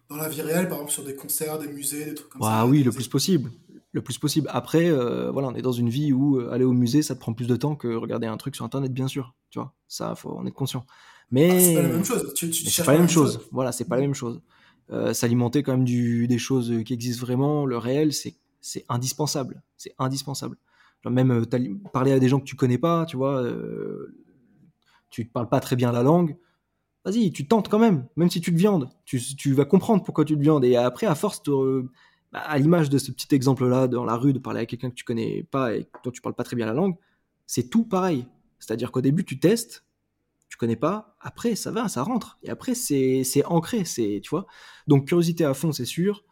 dans la vie réelle, par exemple sur des concerts, des musées, des trucs comme bah, ça. Ah oui, le plus possible. Le plus possible. Après, euh, voilà, on est dans une vie où aller au musée, ça te prend plus de temps que regarder un truc sur Internet, bien sûr. Tu vois, ça, faut en être conscient. Mais ah, c'est pas la même chose. Tu, tu c'est pas la même chose. chose. Voilà, c'est pas la même chose. Euh, s'alimenter quand même du, des choses qui existent vraiment, le réel, c'est c'est indispensable, c'est indispensable. Genre même parler à des gens que tu connais pas, tu vois, euh, tu parles pas très bien la langue, vas-y, tu tentes quand même, même si tu te viandes, tu, tu vas comprendre pourquoi tu te viandes, et après, à force, euh, bah, à l'image de ce petit exemple-là, dans la rue, de parler à quelqu'un que tu connais pas et dont tu parles pas très bien la langue, c'est tout pareil. C'est-à-dire qu'au début, tu testes, tu connais pas, après, ça va, ça rentre, et après, c'est, c'est ancré, c'est, tu vois. Donc, curiosité à fond, c'est sûr.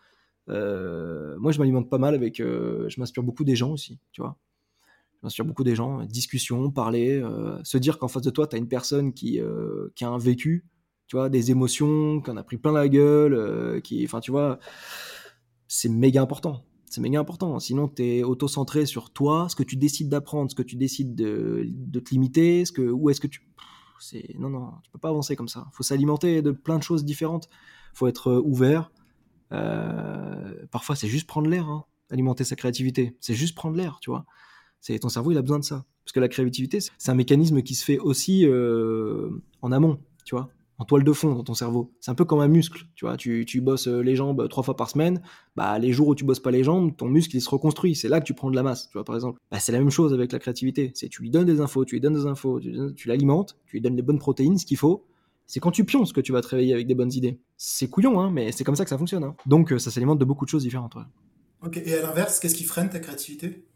Euh, moi je m'alimente pas mal avec euh, je m'inspire beaucoup des gens aussi, tu vois, je m'inspire beaucoup des gens, discussion, parler, euh, se dire qu'en face de toi t'as une personne qui, euh, qui a un vécu, tu vois, des émotions, qui en a pris plein la gueule, euh, qui, enfin tu vois, c'est méga important, c'est méga important, sinon t'es auto-centré sur toi, ce que tu décides d'apprendre, ce que tu décides de, de te limiter, ce que, où est-ce que tu... C'est... non non, tu peux pas avancer comme ça, faut s'alimenter de plein de choses différentes, faut être ouvert. Euh, parfois c'est juste prendre l'air, hein. Alimenter sa créativité, c'est juste prendre l'air, tu vois, c'est, ton cerveau il a besoin de ça, parce que la créativité c'est un mécanisme qui se fait aussi euh, en amont, tu vois, en toile de fond dans ton cerveau, c'est un peu comme un muscle, tu vois, tu, tu bosses les jambes trois fois par semaine, bah, les jours où tu bosses pas les jambes, ton muscle il se reconstruit, c'est là que tu prends de la masse, tu vois, par exemple, bah, c'est la même chose avec la créativité, c'est, tu lui donnes des infos, tu lui donnes des infos, tu, tu l'alimentes, tu lui donnes les bonnes protéines, ce qu'il faut. C'est quand tu pionces que tu vas te réveiller avec des bonnes idées. C'est couillon, hein, mais c'est comme ça que ça fonctionne. Hein. Donc, ça s'alimente de beaucoup de choses différentes. Ouais. Ok, et à l'inverse, qu'est-ce qui freine ta créativité ?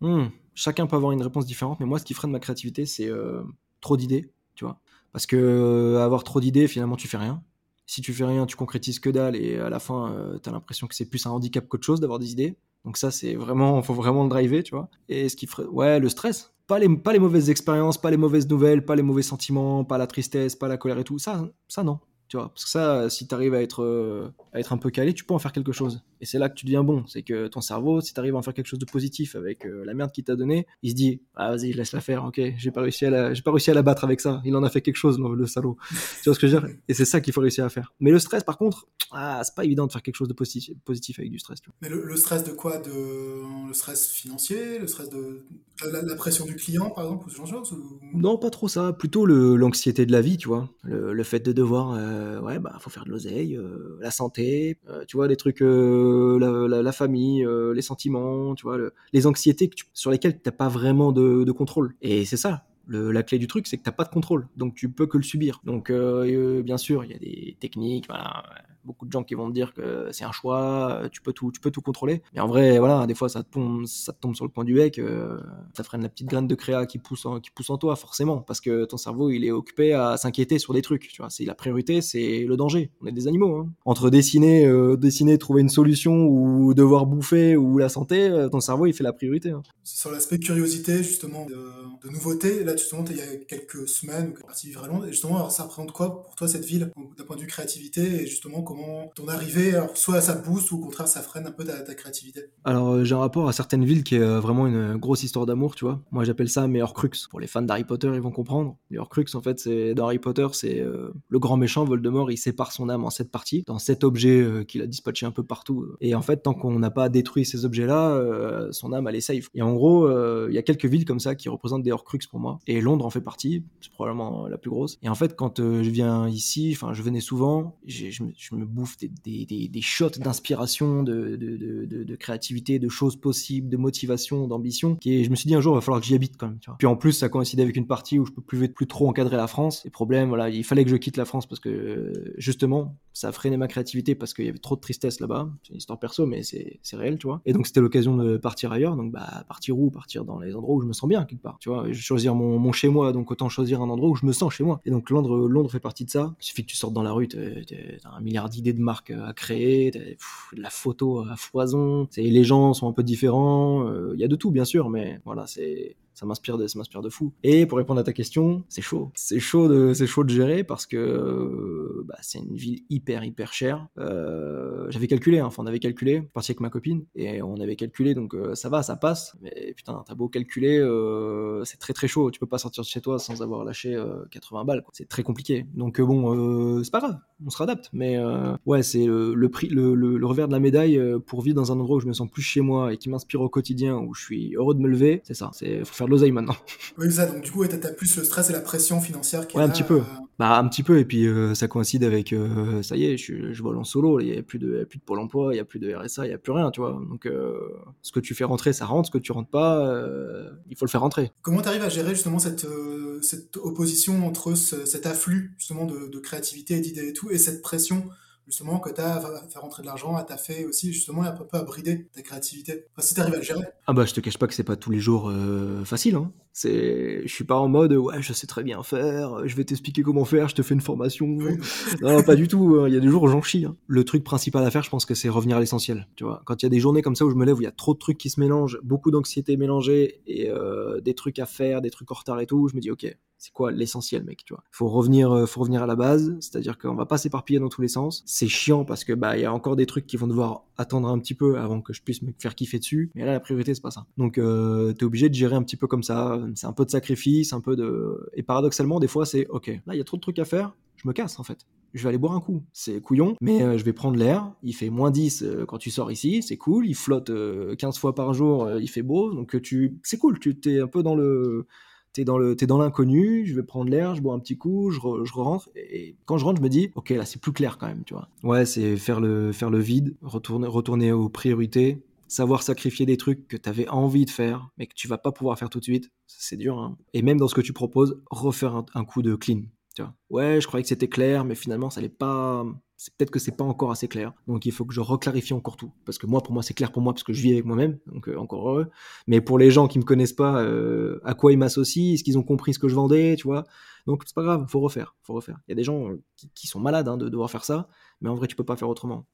Mmh. Chacun peut avoir une réponse différente, mais moi, ce qui freine ma créativité, c'est euh, trop d'idées, tu vois. Parce que euh, avoir trop d'idées, finalement, tu fais rien. Si tu fais rien, tu concrétises que dalle, et à la fin, euh, t'as l'impression que c'est plus un handicap qu'autre chose d'avoir des idées. Donc ça, c'est vraiment, faut vraiment le driver, tu vois. Et ce qui ferait, ouais, le stress. Pas les, pas les mauvaises expériences, pas les mauvaises nouvelles, pas les mauvais sentiments, pas la tristesse, pas la colère et tout. Ça, ça non, tu vois. Parce que ça, si t'arrives à être, euh, à être un peu calé, tu peux en faire quelque chose. Et c'est là que tu deviens bon. C'est que ton cerveau, si t'arrives à en faire quelque chose de positif avec euh, la merde qu'il t'a donnée, il se dit, ah vas-y, laisse la faire, ok, j'ai pas réussi à la, j'ai pas réussi à la battre avec ça. Il en a fait quelque chose, le salaud. Tu vois ce que je veux dire? Et c'est ça qu'il faut réussir à faire. Mais le stress, par contre, ah, c'est pas évident de faire quelque chose de positif, positif avec du stress. Tu vois. Mais le, le stress de quoi? De... Le stress financier? Le stress de... La, la pression du client, par exemple, ou ce genre de choses ou... Non, pas trop ça. Plutôt le, l'anxiété de la vie, tu vois. Le, le fait de devoir, euh, ouais, bah, faut faire de l'oseille, euh, la santé, euh, tu vois, les trucs, euh, la, la, la famille, euh, les sentiments, tu vois, le, les anxiétés que tu, sur lesquelles t'as pas vraiment de, de contrôle. Et c'est ça. Le, la clé du truc, c'est que t'as pas de contrôle. Donc tu peux que le subir. Donc, euh, bien sûr, il y a des techniques, voilà. Beaucoup de gens qui vont te dire que c'est un choix, tu peux tout, tu peux tout contrôler. Mais en vrai, voilà, des fois, ça te tombe, ça te tombe sur le coin du bec, euh, ça freine la petite graine de créa qui pousse, en, qui pousse en toi, forcément, parce que ton cerveau, il est occupé à s'inquiéter sur des trucs. Tu vois, c'est la priorité, c'est le danger. On est des animaux. Hein. Entre dessiner, euh, dessiner, trouver une solution ou devoir bouffer ou la santé, euh, ton cerveau, il fait la priorité. Hein. Sur l'aspect curiosité, justement, de, de nouveauté, là, justement, il y a quelques semaines, on est parti vivre à Londres. Et justement, alors, ça représente quoi pour toi cette ville, d'un point de vue créativité et justement comment ton arrivée, alors soit ça booste ou au contraire ça freine un peu ta, ta créativité? Alors j'ai un rapport à certaines villes qui est vraiment une grosse histoire d'amour, tu vois. Moi j'appelle ça mes Horcrux. Pour les fans d'Harry Potter, ils vont comprendre. Les Horcrux, en fait, c'est dans Harry Potter, c'est euh, le grand méchant Voldemort, il sépare son âme en sept parties, dans sept objets euh, qu'il a dispatchés un peu partout. Et en fait, tant qu'on n'a pas détruit ces objets-là, euh, son âme elle est safe. Et en gros, il euh, y a quelques villes comme ça qui représentent des Horcrux pour moi. Et Londres en fait partie, c'est probablement la plus grosse. Et en fait, quand euh, je viens ici, enfin je venais souvent, j'ai, je me je me bouffe des, des, des, des shots d'inspiration, de, de, de, de, de créativité, de choses possibles, de motivation, d'ambition. Et je me suis dit un jour, il va falloir que j'y habite quand même. Tu vois. Puis en plus, ça coïncidait avec une partie où je peux plus, plus trop encadrer la France. Les problèmes, voilà, il fallait que je quitte la France parce que justement, ça freinait ma créativité parce qu'il y avait trop de tristesse là-bas. C'est une histoire perso, mais c'est, c'est réel, tu vois. Et donc, c'était l'occasion de partir ailleurs. Donc, bah, partir où? Partir dans les endroits où je me sens bien, quelque part. Tu vois, choisir mon, mon chez-moi, donc autant choisir un endroit où je me sens chez moi. Et donc, Londres, Londres fait partie de ça. Il suffit que tu sortes dans la rue, t'es, t'es, t'as un milliard d'idées de marques à créer, pff, de la photo à foison, c'est, les gens sont un peu différents, il euh, y a de tout bien sûr, mais voilà, c'est... Ça m'inspire, de, ça m'inspire de fou. Et pour répondre à ta question, c'est chaud. C'est chaud de, c'est chaud de gérer parce que euh, bah, c'est une ville hyper, hyper chère. Euh, j'avais calculé, enfin hein, on avait calculé, je suis parti avec ma copine, et on avait calculé, donc euh, ça va, ça passe. Mais putain, t'as beau calculer, euh, c'est très très chaud. Tu peux pas sortir de chez toi sans avoir lâché euh, quatre-vingts balles. Quoi. C'est très compliqué. Donc euh, bon, euh, c'est pas grave, on se réadapte. Mais euh, ouais, c'est euh, le, prix, le, le, le revers de la médaille euh, pour vivre dans un endroit où je me sens plus chez moi et qui m'inspire au quotidien, où je suis heureux de me lever, c'est ça. C'est, faut faire de l'oseille maintenant. Oui, ça, donc du coup, t'as plus le stress et la pression financière qui est ouais, là, un petit peu. Euh... Bah, un petit peu, et puis euh, ça coïncide avec euh, ça y est, je, je vole en solo, il n'y a, a plus de Pôle emploi, il n'y a plus de R S A, il n'y a plus rien, tu vois. Donc euh, ce que tu fais rentrer, ça rentre, ce que tu rentres pas, euh, il faut le faire rentrer. Comment t'arrives à gérer justement cette, euh, cette opposition entre ce, cet afflux justement de, de créativité et d'idées et tout, et cette pression justement que t'as à faire rentrer de l'argent, à taffer aussi, justement, et un peu à brider ta créativité. Enfin, si t'arrives à le gérer. Ah bah, je te cache pas que c'est pas tous les jours euh, facile, hein. C'est... Je suis pas en mode, ouais, je sais très bien faire, je vais t'expliquer comment faire, je te fais une formation. Oui. Non, non, pas du tout. Il y a des jours où j'en chie. Hein. Le truc principal à faire, je pense que c'est revenir à l'essentiel, tu vois. Quand il y a des journées comme ça où je me lève, où il y a trop de trucs qui se mélangent, beaucoup d'anxiété mélangée, et euh, des trucs à faire, des trucs en retard et tout, je me dis, ok, c'est quoi l'essentiel, mec, tu vois. Faut revenir, euh, faut revenir à la base, c'est-à-dire qu'on va pas s'éparpiller dans tous les sens. C'est chiant parce que bah il y a encore des trucs qui vont devoir attendre un petit peu avant que je puisse me faire kiffer dessus. Mais là, la priorité, c'est pas ça. Donc, euh, t'es obligé de gérer un petit peu comme ça. C'est un peu de sacrifice, un peu de... Et paradoxalement, des fois, c'est « Ok, là, il y a trop de trucs à faire, je me casse, en fait. Je vais aller boire un coup. C'est couillon, mais euh, je vais prendre l'air. Il fait moins dix euh, quand tu sors ici, c'est cool. Il flotte euh, quinze fois par jour, euh, il fait beau. Donc, tu... c'est cool, tu t'es un peu dans le... T'es dans, le, t'es dans l'inconnu, je vais prendre l'air, je bois un petit coup, je, re, je rentre. Et quand je rentre, je me dis, ok, là, c'est plus clair quand même, tu vois. Ouais, c'est faire le, faire le vide, retourner, retourner aux priorités, savoir sacrifier des trucs que t'avais envie de faire, mais que tu vas pas pouvoir faire tout de suite. C'est dur, hein. Et même dans ce que tu proposes, refaire un, un coup de clean, tu vois. Ouais, je croyais que c'était clair, mais finalement, ça allait pas... C'est peut-être que c'est pas encore assez clair, donc il faut que je reclarifie encore tout, parce que moi, pour moi, c'est clair pour moi, parce que je vis avec moi-même, donc euh, encore heureux, mais pour les gens qui me connaissent pas, euh, à quoi ils m'associent, est-ce qu'ils ont compris ce que je vendais, tu vois, donc c'est pas grave, faut refaire, faut refaire, il y a des gens qui, qui sont malades hein, de devoir faire ça, mais en vrai, tu peux pas faire autrement.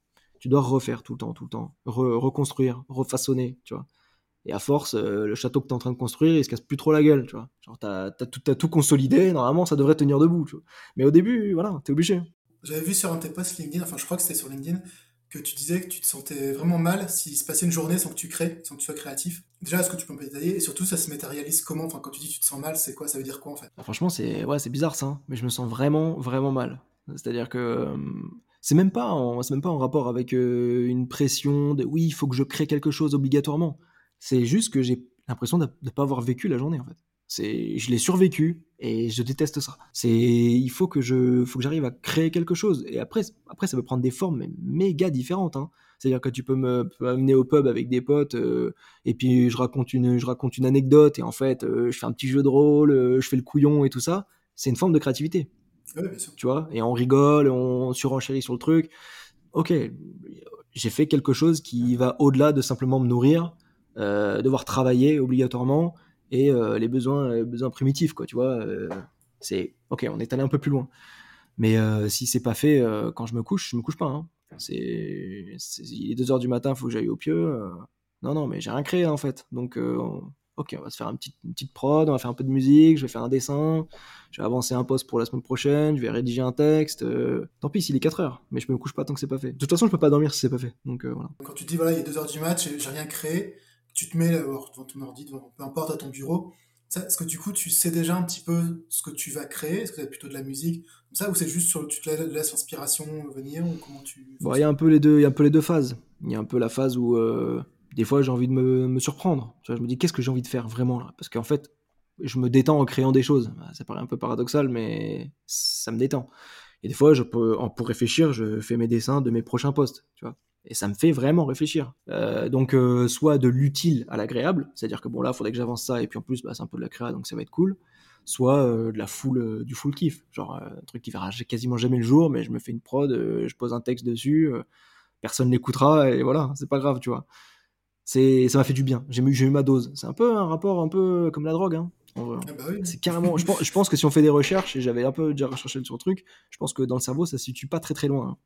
tu dois refaire tout le temps, tout le temps, Re- reconstruire, refaçonner, tu vois. Et à force, euh, le château que t'es en train de construire, il se casse plus trop la gueule, tu vois. Genre, t'as, t'as, tout, t'as tout consolidé, normalement, ça devrait tenir debout, tu vois. Mais au début, voilà, t'es obligé. J'avais vu sur un de tes posts LinkedIn, enfin, je crois que c'était sur LinkedIn, que tu disais que tu te sentais vraiment mal s'il se passait une journée sans que tu crées, sans que tu sois créatif. Déjà, est-ce que tu peux me détailler ? Et surtout, ça se matérialise comment ? Enfin, quand tu dis que tu te sens mal, c'est quoi ? Ça veut dire quoi, en fait ? Ah, franchement, c'est, ouais, c'est bizarre, ça, hein. Mais je me sens vraiment, vraiment mal. C'est-à-dire que... Euh... C'est même pas en, c'est même pas en rapport avec euh, une pression de oui, il faut que je crée quelque chose obligatoirement. C'est juste que j'ai l'impression de ne pas avoir vécu la journée en fait. C'est, je l'ai survécu et je déteste ça. C'est, il faut que je, faut que j'arrive à créer quelque chose. Et après, après ça peut prendre des formes méga différentes. Hein. C'est-à-dire que tu peux me amener au pub avec des potes euh, et puis je raconte une, je raconte une anecdote et en fait euh, je fais un petit jeu de rôle, euh, je fais le couillon et tout ça. C'est une forme de créativité. Oui, bien sûr. Tu vois, et on rigole, on surenchérit sur le truc. Ok, j'ai fait quelque chose qui va au-delà de simplement me nourrir, euh, devoir travailler obligatoirement et euh, les besoins, les besoins primitifs, quoi. Tu vois, euh, c'est ok, on est allé un peu plus loin. Mais euh, si c'est pas fait, euh, quand je me couche, je me couche pas. Hein. C'est, c'est, il est deux heures du matin, faut que j'aille au pieu. Euh, non, non, mais j'ai rien créé hein, en fait, donc. Euh, on... Ok, on va se faire une petite, une petite prod, on va faire un peu de musique, je vais faire un dessin, je vais avancer un post pour la semaine prochaine, je vais rédiger un texte. Euh... Tant pis, s'il est quatre heures, mais je me couche pas tant que c'est pas fait. De toute façon, je peux pas dormir si c'est pas fait. Donc, euh, voilà. Quand tu te dis, voilà, il est deux heures du match, j'ai rien créé, tu te mets là, devant ton ordi, devant, peu importe, à ton bureau, ça, est-ce que du coup, tu sais déjà un petit peu ce que tu vas créer ? Est-ce que c'est plutôt de la musique ? Comme ça, ou c'est juste sur, tu te laisses l'inspiration venir ou comment tu... Bon, il y a un peu les deux, il y a un peu les deux phases. Il y a un peu la phase où... Euh... Des fois, j'ai envie de me, me surprendre. Je me dis, qu'est-ce que j'ai envie de faire vraiment là ? Parce qu'en fait, je me détends en créant des choses. Ça paraît un peu paradoxal, mais ça me détend. Et des fois, je peux, pour réfléchir, je fais mes dessins de mes prochains posts, tu vois. Et ça me fait vraiment réfléchir. Euh, donc, euh, soit de l'utile à l'agréable, c'est-à-dire que bon, là, il faudrait que j'avance ça, et puis en plus, bah, c'est un peu de la créa, donc ça va être cool. Soit euh, de la full, euh, du full kiff, genre euh, un truc qui verra quasiment jamais le jour, mais je me fais une prod, euh, je pose un texte dessus, euh, personne l'écoutera, et voilà, c'est pas grave, tu vois. C'est, ça m'a fait du bien, j'ai eu, j'ai eu ma dose. C'est un peu un rapport un peu comme la drogue hein, en vrai. Ah bah oui. C'est carrément, je pense, je pense que si on fait des recherches, et j'avais un peu déjà recherché sur le truc, je pense que dans le cerveau ça se situe pas très très loin hein.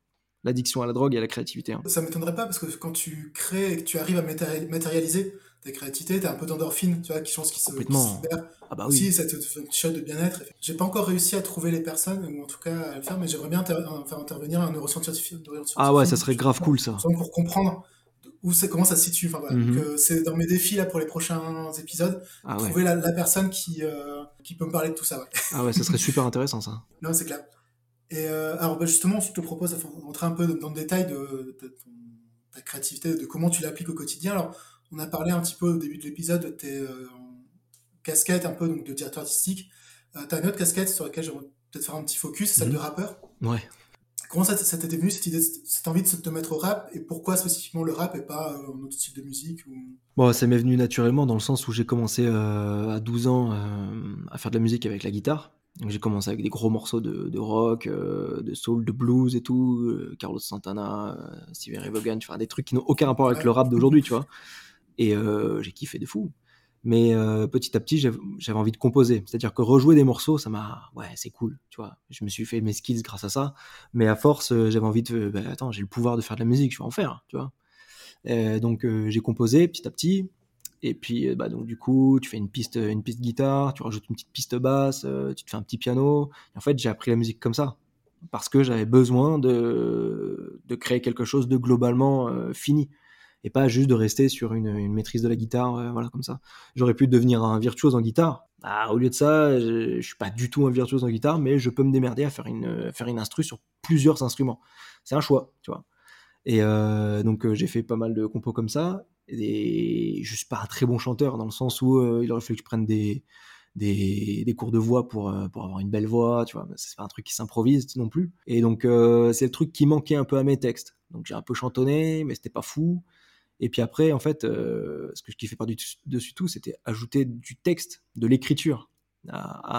L'addiction à la drogue et à la créativité hein. Ça m'étonnerait pas parce que quand tu crées et que tu arrives à matérialiser ta créativité, t'as un peu d'endorphine, tu vois, qui chance qui se libère. Ah bah oui. Si, ça te fait une shot de bien-être. J'ai pas encore réussi à trouver les personnes, ou en tout cas à le faire, mais j'aimerais bien inter- faire intervenir un neuroscientifique. Ah ouais, ça serait grave cool ça. Pour comprendre où c'est, comment ça se situe, enfin, voilà. Mm-hmm. Donc, euh, c'est dans mes défis là, pour les prochains épisodes, ah, trouver ouais. la, la personne qui, euh, qui peut me parler de tout ça. Ouais. Ah ouais, ça serait super intéressant ça. Non, c'est clair. Et euh, alors bah, justement, je te propose d'entrer un peu dans le détail de, de, de ton, ta créativité, de comment tu l'appliques au quotidien. Alors, on a parlé un petit peu au début de l'épisode de tes euh, casquettes un peu donc, de directeur artistique. Euh, tu as une autre casquette sur laquelle j'aimerais peut-être faire un petit focus, celle mm-hmm. de rappeur. Ouais. Comment ça, ça t'était venu, cette idée, cette envie de te mettre au rap ? Et pourquoi spécifiquement le rap et pas euh, un autre style de musique ou... Bon, ça m'est venu naturellement dans le sens où j'ai commencé euh, à douze ans euh, à faire de la musique avec la guitare. Donc, j'ai commencé avec des gros morceaux de, de rock, euh, de soul, de blues et tout. Euh, Carlos Santana, euh, Stevie Ray Vaughan, enfin, des trucs qui n'ont aucun rapport avec ouais. le rap d'aujourd'hui, tu vois. Et euh, j'ai kiffé de fou. Mais euh, petit à petit, j'avais, j'avais envie de composer. C'est-à-dire que rejouer des morceaux, ça m'a... Ouais, c'est cool, tu vois. Je me suis fait mes skills grâce à ça. Mais à force, euh, j'avais envie de... Ben, attends, j'ai le pouvoir de faire de la musique, je vais en faire, tu vois. Euh, donc, euh, j'ai composé petit à petit. Et puis, euh, bah, donc, du coup, tu fais une piste, une piste guitare, tu rajoutes une petite piste basse, euh, tu te fais un petit piano. Et en fait, j'ai appris la musique comme ça. Parce que j'avais besoin de, de créer quelque chose de globalement euh, fini. Et pas juste de rester sur une, une maîtrise de la guitare, euh, voilà, comme ça. J'aurais pu devenir un virtuose en guitare. Bah, au lieu de ça, je ne suis pas du tout un virtuose en guitare, mais je peux me démerder à faire une, à faire une instru sur plusieurs instruments. C'est un choix, tu vois. Et euh, donc, euh, j'ai fait pas mal de compos comme ça. Et je ne suis pas un très bon chanteur, dans le sens où euh, il aurait fallu que je prenne des, des, des cours de voix pour, euh, pour avoir une belle voix, tu vois. C'est pas un truc qui s'improvise non plus. Et donc, euh, c'est le truc qui manquait un peu à mes textes. Donc, j'ai un peu chantonné, mais ce n'était pas fou. Et puis après, en fait, euh, ce que je kiffais par-dessus tout, c'était ajouter du texte, de l'écriture à, à,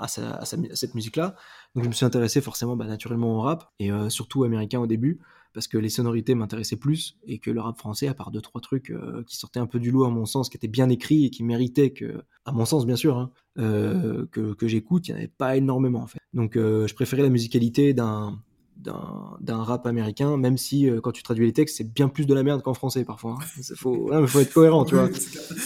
à, à, sa, à, sa, à cette musique-là. Donc je me suis intéressé forcément bah, naturellement au rap, et euh, surtout américain au début, parce que les sonorités m'intéressaient plus, et que le rap français, à part deux, trois trucs euh, qui sortaient un peu du lot à mon sens, qui étaient bien écrits et qui méritaient que, à mon sens bien sûr, hein, euh, que, que j'écoute, il n'y en avait pas énormément en fait. Donc euh, je préférais la musicalité d'un... d'un, d'un rap américain, même si euh, quand tu traduis les textes, c'est bien plus de la merde qu'en français parfois. Il hein. faut, hein, faut être cohérent, tu vois.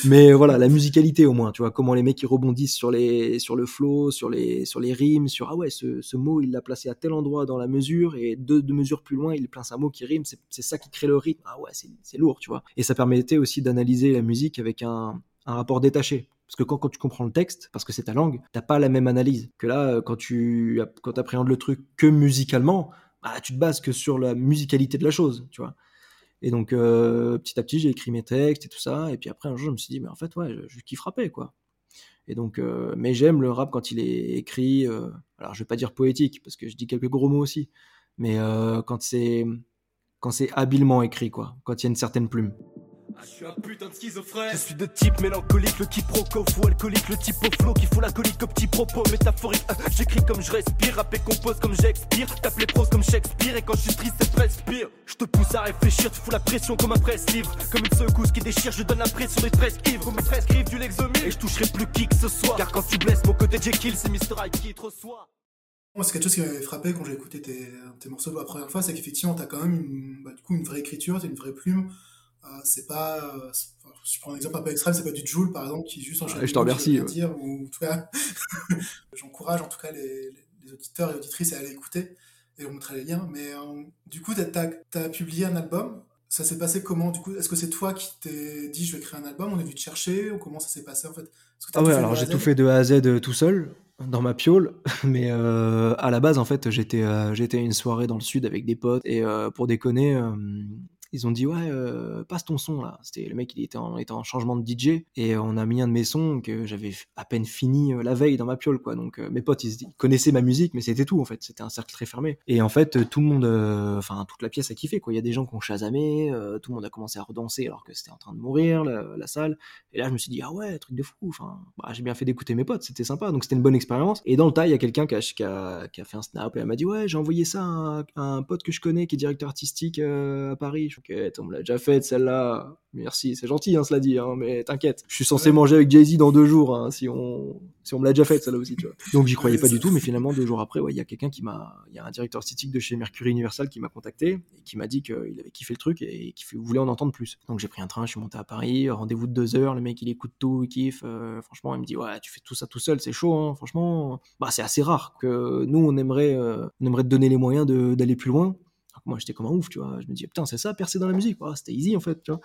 Mais voilà, la musicalité au moins, tu vois, comment les mecs ils rebondissent sur, les, sur le flow, sur les, sur les rimes, sur ah ouais, ce, ce mot il l'a placé à tel endroit dans la mesure, et deux, deux mesures plus loin, il place un mot qui rime, c'est, c'est ça qui crée le rythme. Ah ouais, c'est, c'est lourd, tu vois. Et ça permettait aussi d'analyser la musique avec un, un rapport détaché. Parce que quand, quand tu comprends le texte, parce que c'est ta langue, t'as pas la même analyse. Que là, quand tu quand t'appréhendes le truc que musicalement, bah, tu te bases que sur la musicalité de la chose, tu vois. Et donc, euh, petit à petit, j'ai écrit mes textes et tout ça. Et puis après, un jour, je me suis dit, mais en fait, ouais, je, je kiffe rapper, quoi. Et donc, euh, mais j'aime le rap quand il est écrit, euh, alors je vais pas dire poétique, parce que je dis quelques gros mots aussi, mais euh, quand c'est quand c'est habilement écrit, quoi, quand il y a une certaine plume. Ah, je suis un putain de schizophrène. Je suis de type mélancolique, le quiproquo fou alcoolique, le type au flow qui fout la colique au petit propos métaphorique. euh, J'écris comme je respire, rap et compose comme j'expire, tape les proses comme Shakespeare, et quand je suis triste c'est respire. Je te pousse à réfléchir, tu fous la pression comme un presse-livre, comme une secousse qui déchire, je donne la pression des treize ivres, comme une treize griffes du Lexomil. Et je toucherai plus qui que ce soit, car quand tu blesses mon côté Jekyll, c'est mister Hyde qui te reçoit. Moi, c'est quelque chose qui m'avait frappé quand j'ai écouté tes, tes morceaux pour la première fois, c'est qu'effectivement t'as quand même une, bah, du coup, une vraie écriture, t'as une vraie plume. Euh, c'est pas, euh, c'est, enfin, je prends un exemple un peu extrême, c'est pas du Joule par exemple qui juste enchaîne. Ah, je t'en remercie. Ouais. Dire, ou, en tout cas, j'encourage en tout cas les, les, les auditeurs et auditrices à aller écouter et vous montrer les liens. Mais euh, du coup, t'as, t'as publié un album. Ça s'est passé comment du coup? Est-ce que c'est toi qui t'es dit je vais créer un album? On est venu te chercher? Ou comment ça s'est passé en fait? Ah ouais, alors j'ai tout fait de A à Z tout seul dans ma piole, mais euh, à la base en fait j'étais euh, j'étais à une soirée dans le sud avec des potes et euh, pour déconner. Euh, Ils ont dit, ouais, euh, passe ton son, là. C'était, le mec, il était, en, il était en changement de D J, et on a mis un de mes sons que j'avais à peine fini la veille dans ma piole, quoi. Donc, euh, mes potes, ils, ils connaissaient ma musique, mais c'était tout, en fait. C'était un cercle très fermé. Et en fait, tout le monde, enfin, euh, toute la pièce a kiffé, quoi. Il y a des gens qui ont chasamé, euh, tout le monde a commencé à redanser alors que c'était en train de mourir, la, la salle. Et là, je me suis dit, ah ouais, truc de fou. Enfin, bah, j'ai bien fait d'écouter mes potes, c'était sympa. Donc, c'était une bonne expérience. Et dans le tas, il y a quelqu'un qui a, qui, a, qui a fait un snap, et elle m'a dit, ouais, j'ai envoyé ça à un, à un pote que je connais, qui est directeur artistique euh, à Paris. Je Ok, on me l'a déjà faite celle-là, merci, c'est gentil, hein, cela dit, hein, mais t'inquiète, je suis censé ouais. manger avec Jay-Z dans deux jours, hein, si, on... si on me l'a déjà faite celle-là aussi, tu vois. Donc j'y croyais pas du tout, mais finalement deux jours après, il ouais, y a quelqu'un qui m'a, il y a un directeur artistique de chez Mercury Universal qui m'a contacté, et qui m'a dit qu'il avait kiffé le truc et qu'il voulait en entendre plus. Donc j'ai pris un train, je suis monté à Paris, rendez-vous de deux heures, le mec il écoute tout, il kiffe, euh, franchement il me dit ouais tu fais tout ça tout seul, c'est chaud, hein, franchement, bah c'est assez rare que nous on aimerait, euh, on aimerait te donner les moyens de, d'aller plus loin. Moi j'étais comme un ouf, tu vois, je me disais putain c'est ça percer dans la musique, oh, c'était easy en fait, tu vois.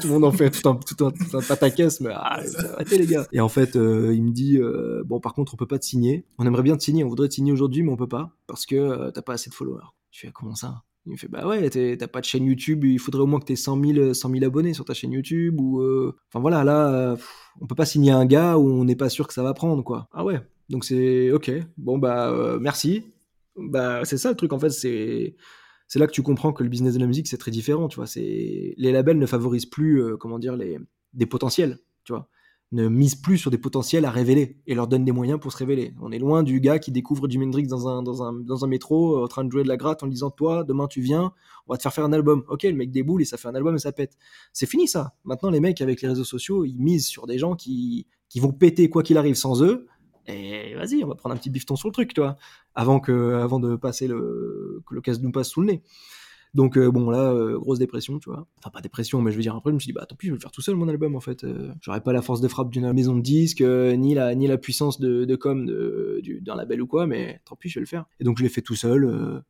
Tout le monde en fait tout un, tout un, tout un pataquès, mais ah, arrêtez les gars. Et en fait euh, il me dit euh, bon par contre on peut pas te signer, on aimerait bien te signer, on voudrait te signer aujourd'hui mais on peut pas parce que euh, t'as pas assez de followers. Je fais comment ça? Il me fait bah ouais t'as pas de chaîne YouTube, il faudrait au moins que t'aies cent mille abonnés sur ta chaîne YouTube ou euh... enfin voilà là euh, pff, on peut pas signer un gars où on n'est pas sûr que ça va prendre quoi. Ah ouais donc c'est ok bon bah euh, merci. Bah, c'est ça le truc en fait, c'est... c'est là que tu comprends que le business de la musique c'est très différent, tu vois. C'est... les labels ne favorisent plus euh, comment dire, les... des potentiels, tu vois, ne misent plus sur des potentiels à révéler et leur donnent des moyens pour se révéler. On est loin du gars qui découvre Jimi Hendrix dans un, dans un, dans un métro euh, en train de jouer de la gratte en lui disant toi demain tu viens, on va te faire faire un album. Ok, le mec déboule et ça fait un album et ça pète. C'est fini ça, maintenant les mecs avec les réseaux sociaux ils misent sur des gens qui, qui vont péter quoi qu'il arrive sans eux. Et vas-y, on va prendre un petit bifton sur le truc, tu vois, avant que, avant de passer le, que le casse nous passe sous le nez. Donc euh, bon là, euh, grosse dépression, tu vois. Enfin pas dépression, mais je veux dire après, je me suis dit bah tant pis, je vais le faire tout seul mon album en fait. Euh, j'aurais pas la force de frappe d'une maison de disques, euh, ni la, ni la puissance de, de com de, du, d'un label ou quoi, mais tant pis, je vais le faire. Et donc je l'ai fait tout seul. Euh,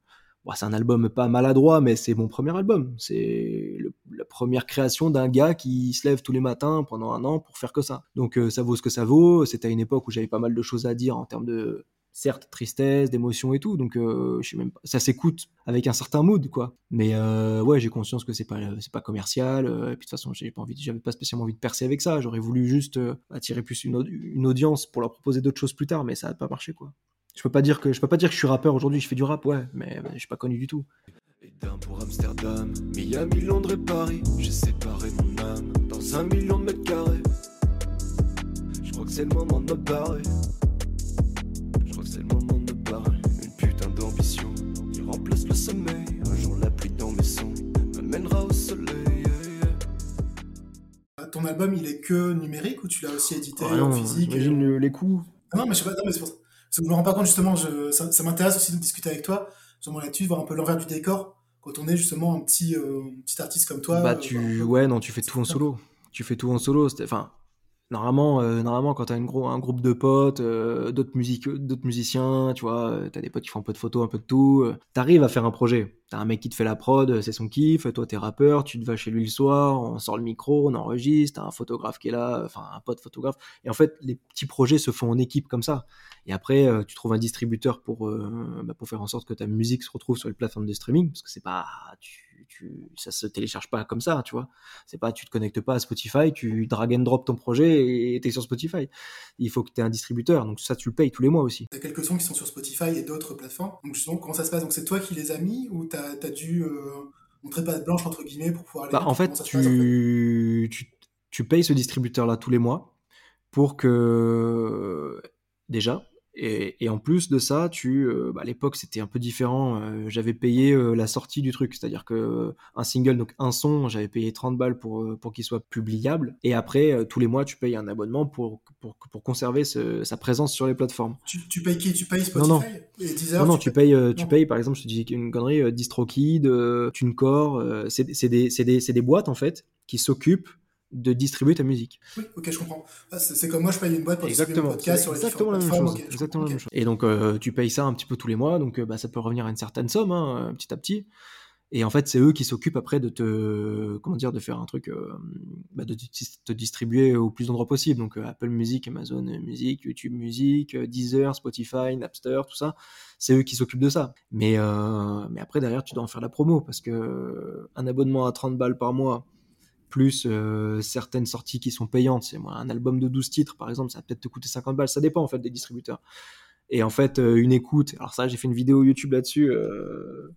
bon, c'est un album pas maladroit, mais c'est mon premier album. C'est le, la première création d'un gars qui se lève tous les matins pendant un an pour faire que ça. Donc euh, ça vaut ce que ça vaut. C'était à une époque où j'avais pas mal de choses à dire en termes de, certes, tristesse, d'émotion et tout. Donc euh, je sais même pas, ça s'écoute avec un certain mood, quoi. Mais euh, ouais, j'ai conscience que c'est pas, c'est pas commercial. Euh, et puis de toute façon, j'ai pas envie, j'avais pas spécialement envie de percer avec ça. J'aurais voulu juste euh, attirer plus une, une audience pour leur proposer d'autres choses plus tard, mais ça a pas marché, quoi. Je peux pas dire que je peux pas dire que je suis rappeur aujourd'hui. Je fais du rap, ouais, mais je suis pas connu du tout. Édimbourg pour Amsterdam, Miami, Londres et Paris. J'ai séparé mon âme dans un million de mètres carrés. Je crois que c'est le moment de me barrer. Je crois que c'est le moment de me barrer. Une putain d'ambition qui remplace le sommeil. Un jour la pluie dans mes sons me mènera au soleil. Ton album, il est que numérique ou tu l'as aussi édité oh, en physique? J'imagine et... les coûts. Ah non, mais je sais pas. Non, mais c'est pour ça. Parce que je me rends pas compte justement, je, ça, ça m'intéresse aussi de discuter avec toi, justement là-dessus, voir un peu l'envers du décor quand on est justement un petit, euh, petit artiste comme toi. Bah, tu... Euh, ouais, non, tu fais tout en solo. Tu fais tout en solo. C'était... Enfin, normalement, euh, normalement quand tu as gro- un groupe de potes, euh, d'autres, music- d'autres musiciens, tu vois, tu as des potes qui font un peu de photos, un peu de tout. Euh, tu arrives à faire un projet. Tu as un mec qui te fait la prod, c'est son kiff. Toi, tu es rappeur, tu te vas chez lui le soir, on sort le micro, on enregistre. Tu as un photographe qui est là, enfin, un pote photographe. Et en fait, les petits projets se font en équipe comme ça. Et après, euh, tu trouves un distributeur pour, euh, bah, pour faire en sorte que ta musique se retrouve sur les plateformes de streaming, parce que c'est pas, tu, tu, ça se télécharge pas comme ça, tu vois. C'est pas, tu te connectes pas à Spotify, tu drag and drop ton projet et t'es sur Spotify. Il faut que t'aies un distributeur, donc ça, tu le payes tous les mois aussi. T'as quelques sons qui sont sur Spotify et d'autres plateformes. Donc justement, comment ça se passe ? Donc c'est toi qui les as mis ou t'as, t'as dû euh, montrer patte blanche entre guillemets pour pouvoir les... Bah, en fait, tu, passe, en fait tu, tu payes ce distributeur-là tous les mois pour que... Déjà, et, et en plus de ça, tu, euh, bah à l'époque c'était un peu différent, euh, j'avais payé euh, la sortie du truc, c'est-à-dire que euh, un single, donc un son, j'avais payé trente balles pour, euh, pour qu'il soit publiable, et après euh, tous les mois tu payes un abonnement pour, pour, pour conserver ce, sa présence sur les plateformes. Tu, tu payes qui ? Tu payes Spotify ? Non, non. Et Deezer, non, non, tu, tu, payes, euh, tu payes par exemple, je te dis une connerie, euh, DistroKid, euh, TuneCore, euh, c'est, c'est, des, c'est, des, c'est des boîtes en fait qui s'occupent de distribuer ta musique. Oui, ok, je comprends. C'est, c'est comme moi, je paye une boîte pour distribuer mon podcast sur les différentes plateformes. Okay, exactement la même chose. Et donc, euh, tu payes ça un petit peu tous les mois, donc euh, bah, ça peut revenir à une certaine somme, hein, petit à petit. Et en fait, c'est eux qui s'occupent après de te, comment dire, de faire un truc, euh, bah, de te distribuer au plus d'endroits possible. Donc, euh, Apple Music, Amazon Music, YouTube Music, euh, Deezer, Spotify, Napster, tout ça. C'est eux qui s'occupent de ça. Mais, euh, mais après, derrière, tu dois en faire la promo parce que euh, un abonnement à trente balles par mois, plus euh, certaines sorties qui sont payantes. C'est moi, un album de douze titres, par exemple, ça va peut-être te coûter cinquante balles. Ça dépend, en fait, des distributeurs. Et en fait, euh, une écoute... Alors ça, j'ai fait une vidéo YouTube là-dessus. Euh...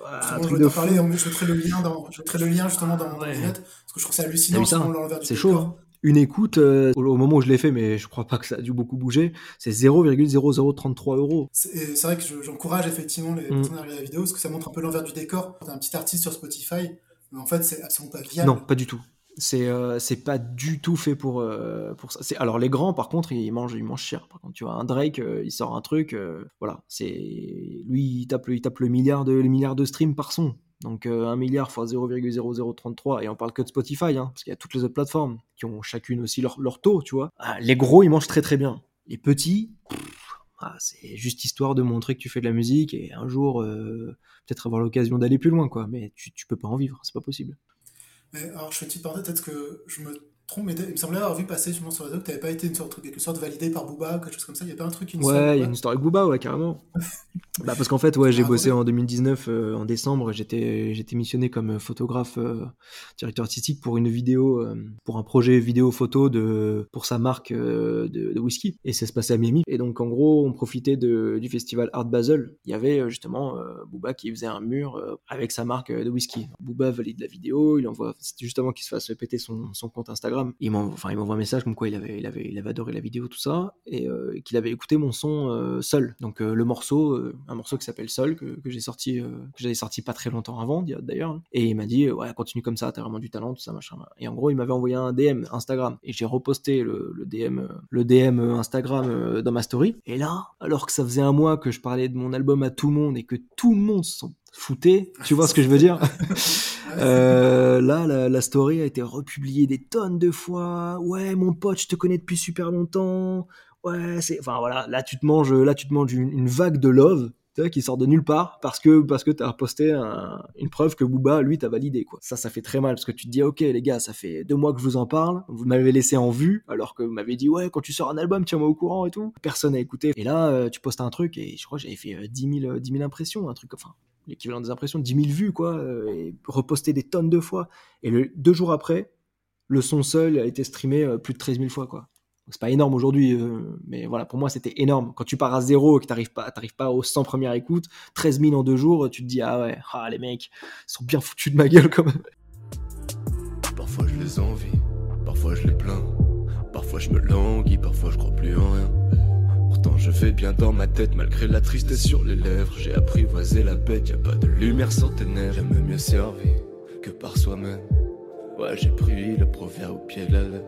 Voilà, c'est bon, un truc je vais de t'en fou. Parler. Je mettrai le lien, dans... je mettrai le lien justement dans ouais. les notes, parce que je trouve ça hallucinant. C'est, ça, c'est chaud. Hein. Une écoute, euh, au moment où je l'ai fait, mais je crois pas que ça a dû beaucoup bouger, c'est zéro virgule zéro zéro trente-trois euros. C'est, c'est vrai que je, j'encourage effectivement les mmh. personnes à regarder la vidéo, parce que ça montre un peu l'envers du décor. T'as un petit artiste sur Spotify... Mais en fait, c'est absolument pas viable. Non, pas du tout. C'est, euh, c'est pas du tout fait pour, euh, pour ça. C'est, alors, les grands, par contre, ils mangent, ils mangent cher. Par contre, tu vois, un Drake, euh, il sort un truc, euh, voilà. C'est, lui, il tape, il tape le milliard de, le milliard de streams par son. Donc, euh, un milliard fois zéro virgule zéro zéro trente-trois. Et on parle que de Spotify, hein, parce qu'il y a toutes les autres plateformes qui ont chacune aussi leur, leur taux, tu vois. Ah, les gros, ils mangent très, très bien. Les petits... Ah, c'est juste histoire de montrer que tu fais de la musique et un jour euh, peut-être avoir l'occasion d'aller plus loin, quoi. Mais tu, tu peux pas en vivre, c'est pas possible. Mais alors, je fais une petite parenthèse, peut-être que je me trompe, mais il me semblait avoir vu passer sur les réseaux que t'avais pas été une sorte, quelque sorte validé par Booba ou quelque chose comme ça. Il y a pas un truc, une... Ouais, il y a une histoire avec Booba, ouais, carrément. Bah, parce qu'en fait, ouais, j'ai bossé en deux mille dix-neuf, euh, en décembre, j'étais, j'étais missionné comme photographe, euh, directeur artistique pour une vidéo, euh, pour un projet vidéo-photo de, pour sa marque euh, de, de whisky. Et ça se passait à Miami. Et donc, en gros, on profitait de, du festival Art Basel. Il y avait justement euh, Booba qui faisait un mur euh, avec sa marque de whisky. Booba valide la vidéo, il envoie, c'était justement qu'il se fasse péter son, son compte Instagram. Il m'envoie, enfin, il m'envoie un message comme quoi il avait, il avait, il avait adoré la vidéo, tout ça, et euh, qu'il avait écouté mon son euh, seul. Donc, euh, le morceau, euh, un morceau qui s'appelle Sol, que, que j'ai sorti euh, que j'avais sorti pas très longtemps avant d'ailleurs, et il m'a dit ouais, continue comme ça, t'as vraiment du talent, tout ça machin. Et en gros, il m'avait envoyé un D M Instagram et j'ai reposté le, le D M le D M Instagram dans ma story. Et là, alors que ça faisait un mois que je parlais de mon album à tout le monde et que tout le monde s'en foutait, tu vois ce que je veux dire. Euh, là, la, la story a été republiée des tonnes de fois. Ouais, mon pote, je te connais depuis super longtemps. Ouais, c'est, enfin voilà, là tu te manges, là tu te manges une, une vague de love qui sort de nulle part parce que parce que t'as posté un, une preuve que Booba, lui, t'a validé, quoi. Ça, ça fait très mal parce que tu te dis ok les gars, ça fait deux mois que je vous en parle, vous m'avez laissé en vue alors que vous m'avez dit ouais, quand tu sors un album, tiens-moi au courant et tout. Personne n'a écouté. Et là, euh, tu postes un truc et je crois que j'avais fait euh, dix mille impressions, un truc, enfin l'équivalent des impressions, dix mille vues, quoi, euh, et reposté des tonnes de fois. Et le, deux jours après, le son seul a été streamé euh, plus de treize mille fois, quoi. C'est pas énorme aujourd'hui, euh, mais voilà, pour moi c'était énorme. Quand tu pars à zéro et que t'arrives pas, t'arrives pas aux cent premières écoutes, treize mille en deux jours, tu te dis ah ouais, ah les mecs, ils sont bien foutus de ma gueule quand même. Parfois je les envie, parfois je les plains, parfois je me languis, parfois je crois plus en rien. Pourtant je vais bien dans ma tête, malgré la tristesse sur les lèvres. J'ai apprivoisé la bête, y'a pas de lumière sans ténèbres. Jamais mieux servi que par soi-même. Ouais, j'ai pris le proverbe au pied de la lettre.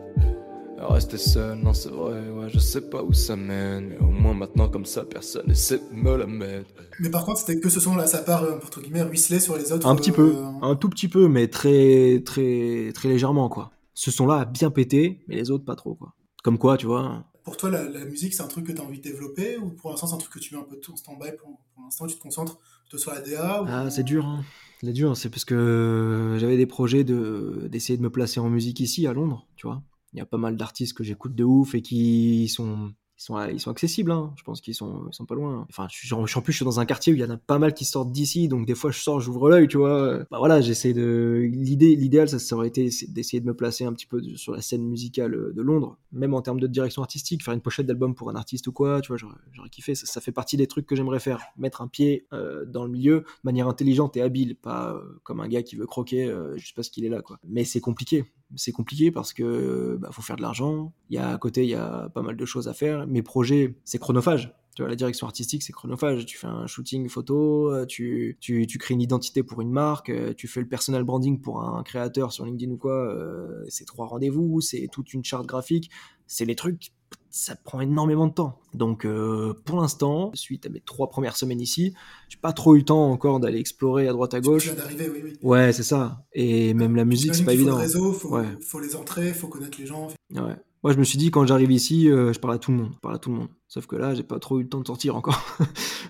Rester seul, non c'est vrai, ouais, je sais pas où ça mène. Mais au moins maintenant comme ça, personne essaie de me la mettre. Mais par contre, c'était que ce son-là, ça part, entre guillemets, ruisselait sur les autres. Un petit euh... peu, un tout petit peu, mais très, très, très légèrement, quoi. Ce son-là a bien pété, mais les autres pas trop, quoi. Comme quoi, tu vois. Pour toi, la, la musique, c'est un truc que t'as envie de développer, ou pour l'instant, c'est un truc que tu mets un peu en stand-by pour, pour l'instant, tu te concentres plutôt sur la D A ou... Ah, c'est dur, hein. C'est dur, c'est parce que j'avais des projets de, d'essayer de me placer en musique ici, à Londres, tu vois. Il y a pas mal d'artistes que j'écoute de ouf et qui ils sont, ils sont, ils sont accessibles. Hein. Je pense qu'ils sont, ils sont pas loin. Enfin, je, en plus, je suis dans un quartier où il y en a pas mal qui sortent d'ici. Donc, des fois, je sors, j'ouvre l'œil, tu vois. Bah voilà, j'essaie de... L'idée, l'idéal, ça, ça aurait été d'essayer de me placer un petit peu sur la scène musicale de Londres. Même en termes de direction artistique, faire une pochette d'album pour un artiste ou quoi, tu vois, j'aurais, j'aurais kiffé. Ça, ça fait partie des trucs que j'aimerais faire. Mettre un pied euh, dans le milieu de manière intelligente et habile. Pas euh, comme un gars qui veut croquer euh, juste parce qu'il est là, quoi. Mais c'est compliqué. C'est compliqué parce que bah, faut faire de l'argent. Il y a à côté, il y a pas mal de choses à faire. Mes projets, c'est chronophage. Tu vois, la direction artistique, c'est chronophage. Tu fais un shooting photo, tu tu tu crées une identité pour une marque, tu fais le personal branding pour un créateur sur LinkedIn ou quoi. Euh, c'est trois rendez-vous, c'est toute une charte graphique, c'est les trucs. Ça prend énormément de temps. Donc, euh, pour l'instant, suite à mes trois premières semaines ici, j'ai pas trop eu le temps encore d'aller explorer à droite à gauche. Tu viens d'arriver, oui, oui. Ouais, c'est ça. Et même la musique, c'est pas évident. Faut le réseau, faut, ouais. faut les entrées, faut connaître les gens. Ouais. Moi, je me suis dit, quand j'arrive ici, euh, je parle à tout le monde. Je parle à tout le monde. Sauf que là, j'ai pas trop eu le temps de sortir encore.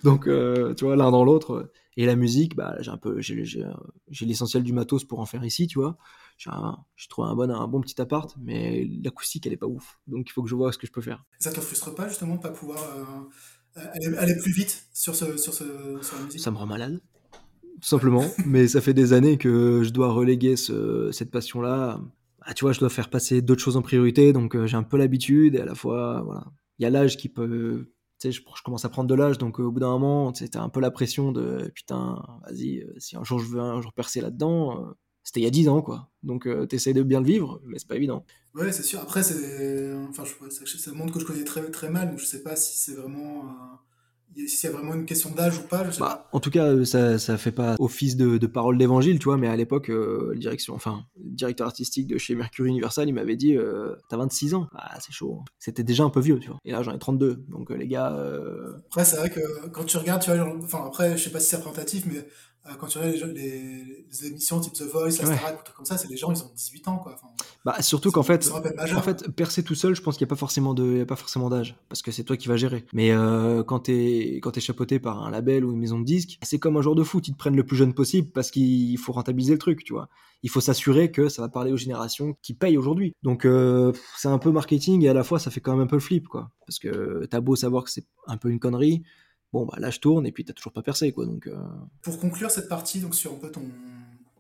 Donc, euh, tu vois, l'un dans l'autre. Et la musique, bah, j'ai un peu, j'ai, j'ai, j'ai l'essentiel du matos pour en faire ici, tu vois. J'ai, un, j'ai trouvé un bon, un bon petit appart, mais l'acoustique, elle est pas ouf. Donc, il faut que je vois ce que je peux faire. Ça te frustre pas, justement, de pas pouvoir euh, aller, aller plus vite sur, ce, sur, ce, sur la musique? Ça me rend malade, tout simplement. Mais ça fait des années que je dois reléguer ce, cette passion-là. Ah, tu vois, je dois faire passer d'autres choses en priorité, donc euh, j'ai un peu l'habitude, et à la fois, voilà. Il y a l'âge qui peut... Tu sais, je, je commence à prendre de l'âge, donc euh, au bout d'un moment, tu sais, t'as un peu la pression de... Putain, vas-y, euh, si un jour je veux un jour percer là-dedans... Euh, c'était il y a dix ans, quoi. Donc, euh, t'essayes de bien le vivre, mais c'est pas évident. Ouais, c'est sûr. Après, c'est... Enfin, je... ça, ça montre que je connais très, très mal, donc je sais pas si c'est vraiment... Euh... Si c'est vraiment une question d'âge ou pas, je sais bah, pas. En tout cas, ça, ça fait pas office de, de parole d'évangile, tu vois, mais à l'époque, euh, direction, enfin, le directeur artistique de chez Mercury Universal, il m'avait dit euh, t'as vingt-six ans. Ah, c'est chaud. Hein. C'était déjà un peu vieux, tu vois. Et là, j'en ai trente-deux. Donc, euh, les gars. Euh... Après, c'est vrai que quand tu regardes, tu vois, enfin, après, je sais pas si c'est représentatif, mais euh, quand tu regardes les, les, les émissions type The Voice, la Star Academy, comme ça, c'est les gens, ils ont dix-huit ans, quoi. Enfin, bah, surtout qu'en fait, en fait, percer tout seul, je pense qu'il n'y a pas forcément de, y a pas forcément d'âge, parce que c'est toi qui vas gérer. Mais euh, quand t'es. Et quand t'es chapeauté par un label ou une maison de disques, c'est comme un joueur de foot, ils te prennent le plus jeune possible parce qu'il faut rentabiliser le truc, tu vois. Il faut s'assurer que ça va parler aux générations qui payent aujourd'hui. Donc euh, c'est un peu marketing et à la fois ça fait quand même un peu le flip, quoi. Parce que t'as beau savoir que c'est un peu une connerie, bon bah là je tourne et puis t'as toujours pas percé, quoi. Donc, euh... Pour conclure cette partie donc, sur un peu ton,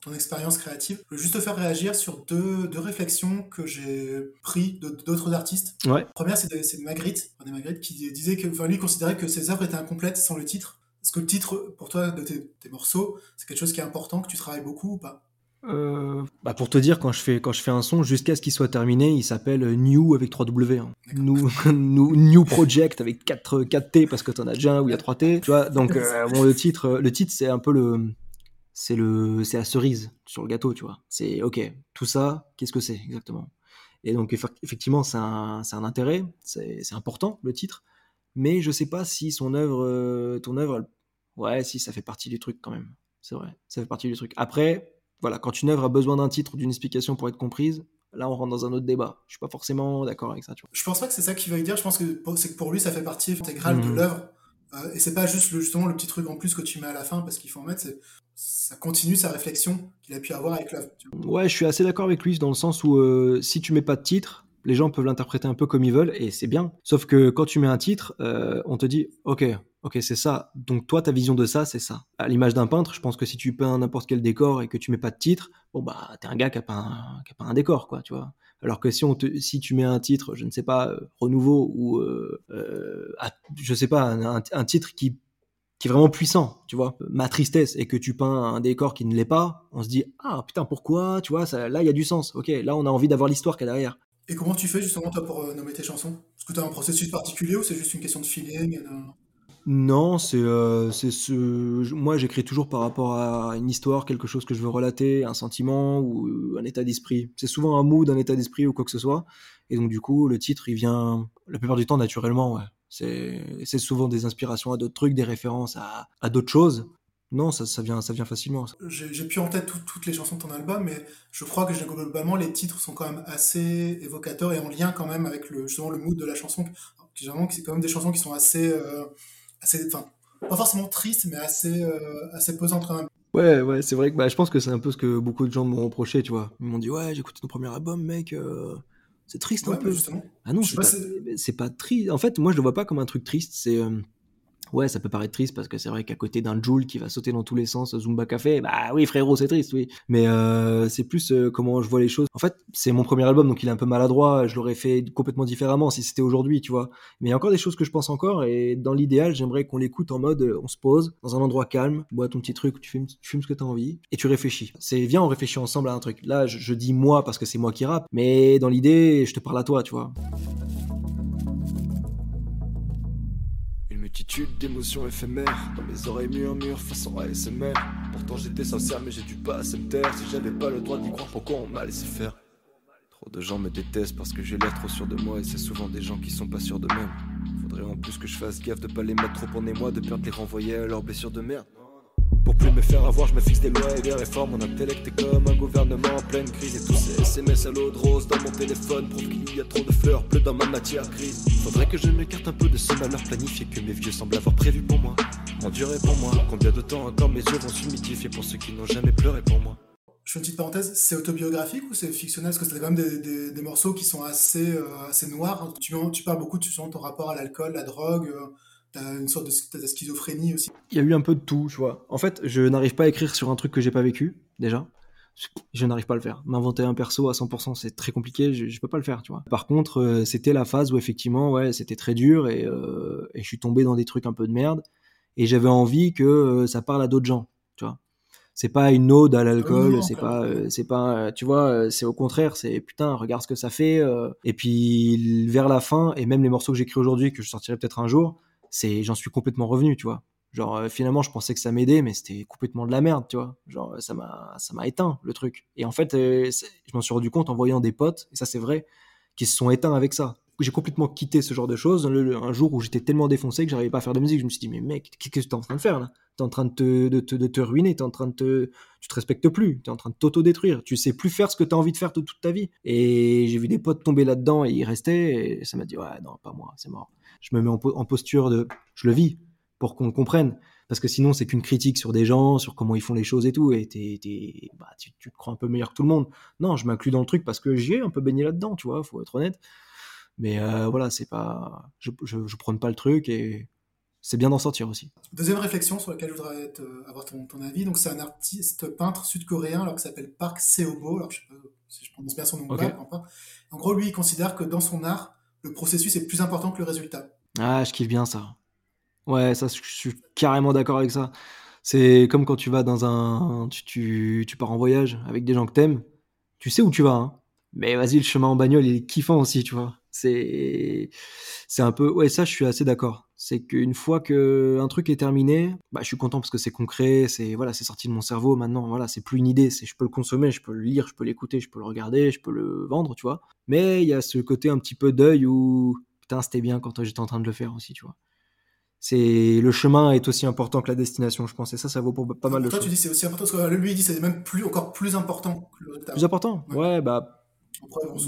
ton expérience créative, je veux juste te faire réagir sur deux, deux réflexions que j'ai prises d'autres artistes. Ouais. La première, c'est de, c'est de Magritte, enfin, Magritte, qui disait que, enfin, lui considérait que ses œuvres étaient incomplètes sans le titre. Est-ce que le titre, pour toi, de tes, tes morceaux, c'est quelque chose qui est important, que tu travailles beaucoup ou pas ? Euh... Bah pour te dire, quand je fais quand je fais un son, jusqu'à ce qu'il soit terminé, il s'appelle New avec trois W, hein. New, new New Project avec quatre T parce que t'en as déjà un où il y a trois T, tu vois. Donc euh, bon, le titre le titre c'est un peu le c'est le c'est la cerise sur le gâteau, tu vois. C'est ok, tout ça, qu'est-ce que c'est exactement? Et donc effectivement, c'est un c'est un intérêt, c'est c'est important le titre, mais je sais pas si son œuvre ton œuvre elle... ouais, si ça fait partie du truc quand même. C'est vrai, ça fait partie du truc. Après voilà, quand une œuvre a besoin d'un titre ou d'une explication pour être comprise, là on rentre dans un autre débat. Je suis pas forcément d'accord avec ça, tu vois. Je pense pas que c'est ça qu'il veut dire. Je pense que pour, c'est que pour lui ça fait partie intégrale mmh. de l'œuvre euh, et c'est pas juste le, justement le petit truc en plus que tu mets à la fin parce qu'il faut en mettre. C'est, ça continue sa réflexion qu'il a pu avoir avec l'œuvre. Ouais, je suis assez d'accord avec lui dans le sens où euh, si tu mets pas de titre, les gens peuvent l'interpréter un peu comme ils veulent et c'est bien. Sauf que quand tu mets un titre, euh, on te dit ok. Ok, c'est ça. Donc toi, ta vision de ça, c'est ça. À l'image d'un peintre, je pense que si tu peins n'importe quel décor et que tu mets pas de titre, bon bah t'es un gars qui a peint, qui a peint un décor, quoi, tu vois. Alors que si on te, si tu mets un titre, je ne sais pas, euh, renouveau ou euh, euh, je sais pas, un, un titre qui qui est vraiment puissant, tu vois, ma tristesse, et que tu peins un décor qui ne l'est pas, on se dit ah putain pourquoi, tu vois, ça, là il y a du sens. Ok, là on a envie d'avoir l'histoire qu'il y a derrière. Et comment tu fais justement toi pour euh, nommer tes chansons? Est-ce que t'as un processus particulier ou c'est juste une question de feeling? euh... Non, c'est, euh, c'est ce... moi j'écris toujours par rapport à une histoire, quelque chose que je veux relater, un sentiment ou un état d'esprit. C'est souvent un mood, un état d'esprit ou quoi que ce soit. Et donc, du coup, le titre, il vient la plupart du temps naturellement. Ouais. C'est, c'est souvent des inspirations à d'autres trucs, des références à, à d'autres choses. Non, ça, ça, vient, ça vient facilement. Ça. J'ai, j'ai plus en tête tout, toutes les chansons de ton album, mais je crois que globalement, les titres sont quand même assez évocateurs et en lien quand même avec le, justement le mood de la chanson. Alors, généralement, c'est quand même des chansons qui sont assez... Euh, assez enfin, pas forcément tristes, mais assez, euh, assez pesantes quand même. Ouais, ouais, c'est vrai que bah, je pense que c'est un peu ce que beaucoup de gens m'ont reproché, tu vois. Ils m'ont dit « Ouais, j'ai écouté ton premier album, mec, euh, c'est triste un ouais, peu. » Ah non, c'est pas, c'est... c'est pas triste. En fait, moi, je le vois pas comme un truc triste. C'est euh... Ouais, ça peut paraître triste parce que c'est vrai qu'à côté d'un Joule qui va sauter dans tous les sens, Zumba Café, bah oui, frérot, c'est triste, oui. Mais euh, c'est plus euh, comment je vois les choses. En fait, c'est mon premier album, donc il est un peu maladroit. Je l'aurais fait complètement différemment si c'était aujourd'hui, tu vois. Mais il y a encore des choses que je pense encore et dans l'idéal, j'aimerais qu'on l'écoute en mode euh, on se pose dans un endroit calme, bois ton petit truc, tu fumes, tu fumes ce que t'as envie et tu réfléchis. C'est viens, on réfléchit ensemble à un truc. Là, je, je dis moi parce que c'est moi qui rappe, mais dans l'idée, je te parle à toi, tu vois. Multitude d'émotions éphémères, dans mes oreilles murmure façon A S M R. Pourtant j'étais sincère mais j'ai dû pas assez me taire. Si j'avais pas le droit d'y croire, pourquoi on m'a laissé faire? Trop de gens me détestent parce que j'ai l'air trop sûr de moi. Et c'est souvent des gens qui sont pas sûrs d'eux-mêmes. Faudrait en plus que je fasse gaffe de pas les mettre trop en émoi, de perdre les renvoyés à leurs blessures de merde. Pour plus me faire avoir, je me fixe des lois et des réformes. Mon intellect est comme un gouvernement en pleine crise. Et tous ces S M S à l'eau de rose dans mon téléphone prouvent qu'il y a trop de fleurs bleues dans ma matière grise. Faudrait que je m'écarte un peu de ce malheur planifié que mes vieux semblent avoir prévu pour moi. Enduré pour moi, combien de temps encore mes yeux vont s'humidifier pour ceux qui n'ont jamais pleuré pour moi. Je fais une petite parenthèse, c'est autobiographique ou c'est fictionnel? Parce que c'est quand même des, des, des morceaux qui sont assez, euh, assez noirs. Tu, tu parles beaucoup de ton rapport à l'alcool, la drogue... Euh... T'as une sorte de, de schizophrénie aussi. Il y a eu un peu de tout, tu vois. En fait, je n'arrive pas à écrire sur un truc que j'ai pas vécu, déjà. Je n'arrive pas à le faire. M'inventer un perso à cent pour cent, c'est très compliqué, je, je peux pas le faire, tu vois. Par contre, euh, c'était la phase où effectivement, ouais, c'était très dur et, euh, et je suis tombé dans des trucs un peu de merde et j'avais envie que euh, ça parle à d'autres gens, tu vois. C'est pas une ode à l'alcool, non, non, c'est non. pas, euh, c'est pas, euh, tu vois, euh, c'est au contraire, c'est putain, regarde ce que ça fait. Euh, et puis, vers la fin, et même les morceaux que j'écris aujourd'hui, que je sortirai peut-être un jour, c'est, j'en suis complètement revenu, tu vois. Genre, euh, finalement, je pensais que ça m'aidait, mais c'était complètement de la merde, tu vois. Genre, ça m'a, ça m'a éteint, le truc. Et en fait, euh, je m'en suis rendu compte en voyant des potes, et ça, c'est vrai, qui se sont éteints avec ça. J'ai complètement quitté ce genre de choses. Le, le, un jour où j'étais tellement défoncé que j'arrivais pas à faire de musique, je me suis dit, mais mec, qu'est-ce que t'es en train de faire, là? T'es en train de te, de, te, de te ruiner, t'es en train de te... Tu te respectes plus, t'es en train de t'auto-détruire, tu sais plus faire ce que t'as envie de faire toute, toute ta vie. Et j'ai vu des potes tomber là-dedans et y rester, et ça m'a dit, ouais, non, pas moi, c'est mort. Je me mets en, po- en posture de... Je le vis, pour qu'on le comprenne. Parce que sinon, c'est qu'une critique sur des gens, sur comment ils font les choses et tout, et t'es, t'es, bah, tu, tu te crois un peu meilleur que tout le monde. Non, je m'inclus dans le truc parce que j'y ai un peu baigné là-dedans, tu vois, faut être honnête. Mais euh, voilà, c'est pas... Je, je, je prône pas le truc et... C'est bien d'en sortir aussi. Deuxième réflexion sur laquelle je voudrais être, euh, avoir ton, ton avis. Donc, c'est un artiste peintre sud-coréen alors, qui s'appelle Park Seobo. Alors, je ne sais pas si je prononce bien son nom. Okay. Pas. En gros, lui, il considère que dans son art, le processus est plus important que le résultat. Ah, je kiffe bien ça. Ouais, ça, je suis carrément d'accord avec ça. C'est comme quand tu vas dans un... Tu, tu, tu pars en voyage avec des gens que t'aimes. Tu sais où tu vas, hein. Mais vas-y, le chemin en bagnole, il est kiffant aussi, tu vois. C'est... c'est un peu... Ouais, ça, je suis assez d'accord. C'est qu'une fois qu'un truc est terminé, bah, je suis content parce que c'est concret, c'est, voilà, c'est sorti de mon cerveau, maintenant, voilà, c'est plus une idée, c'est, je peux le consommer, je peux le lire, je peux l'écouter, je peux le regarder, je peux le vendre, tu vois. Mais il y a ce côté un petit peu deuil où, putain, c'était bien quand j'étais en train de le faire aussi, tu vois. C'est, le chemin est aussi important que la destination, je pense, et ça, ça vaut pour pas mal de choses. Toi, tu dis c'est aussi important, parce que lui, il dit c'est même plus, encore plus important que le résultat. Plus important, ouais, ouais bah,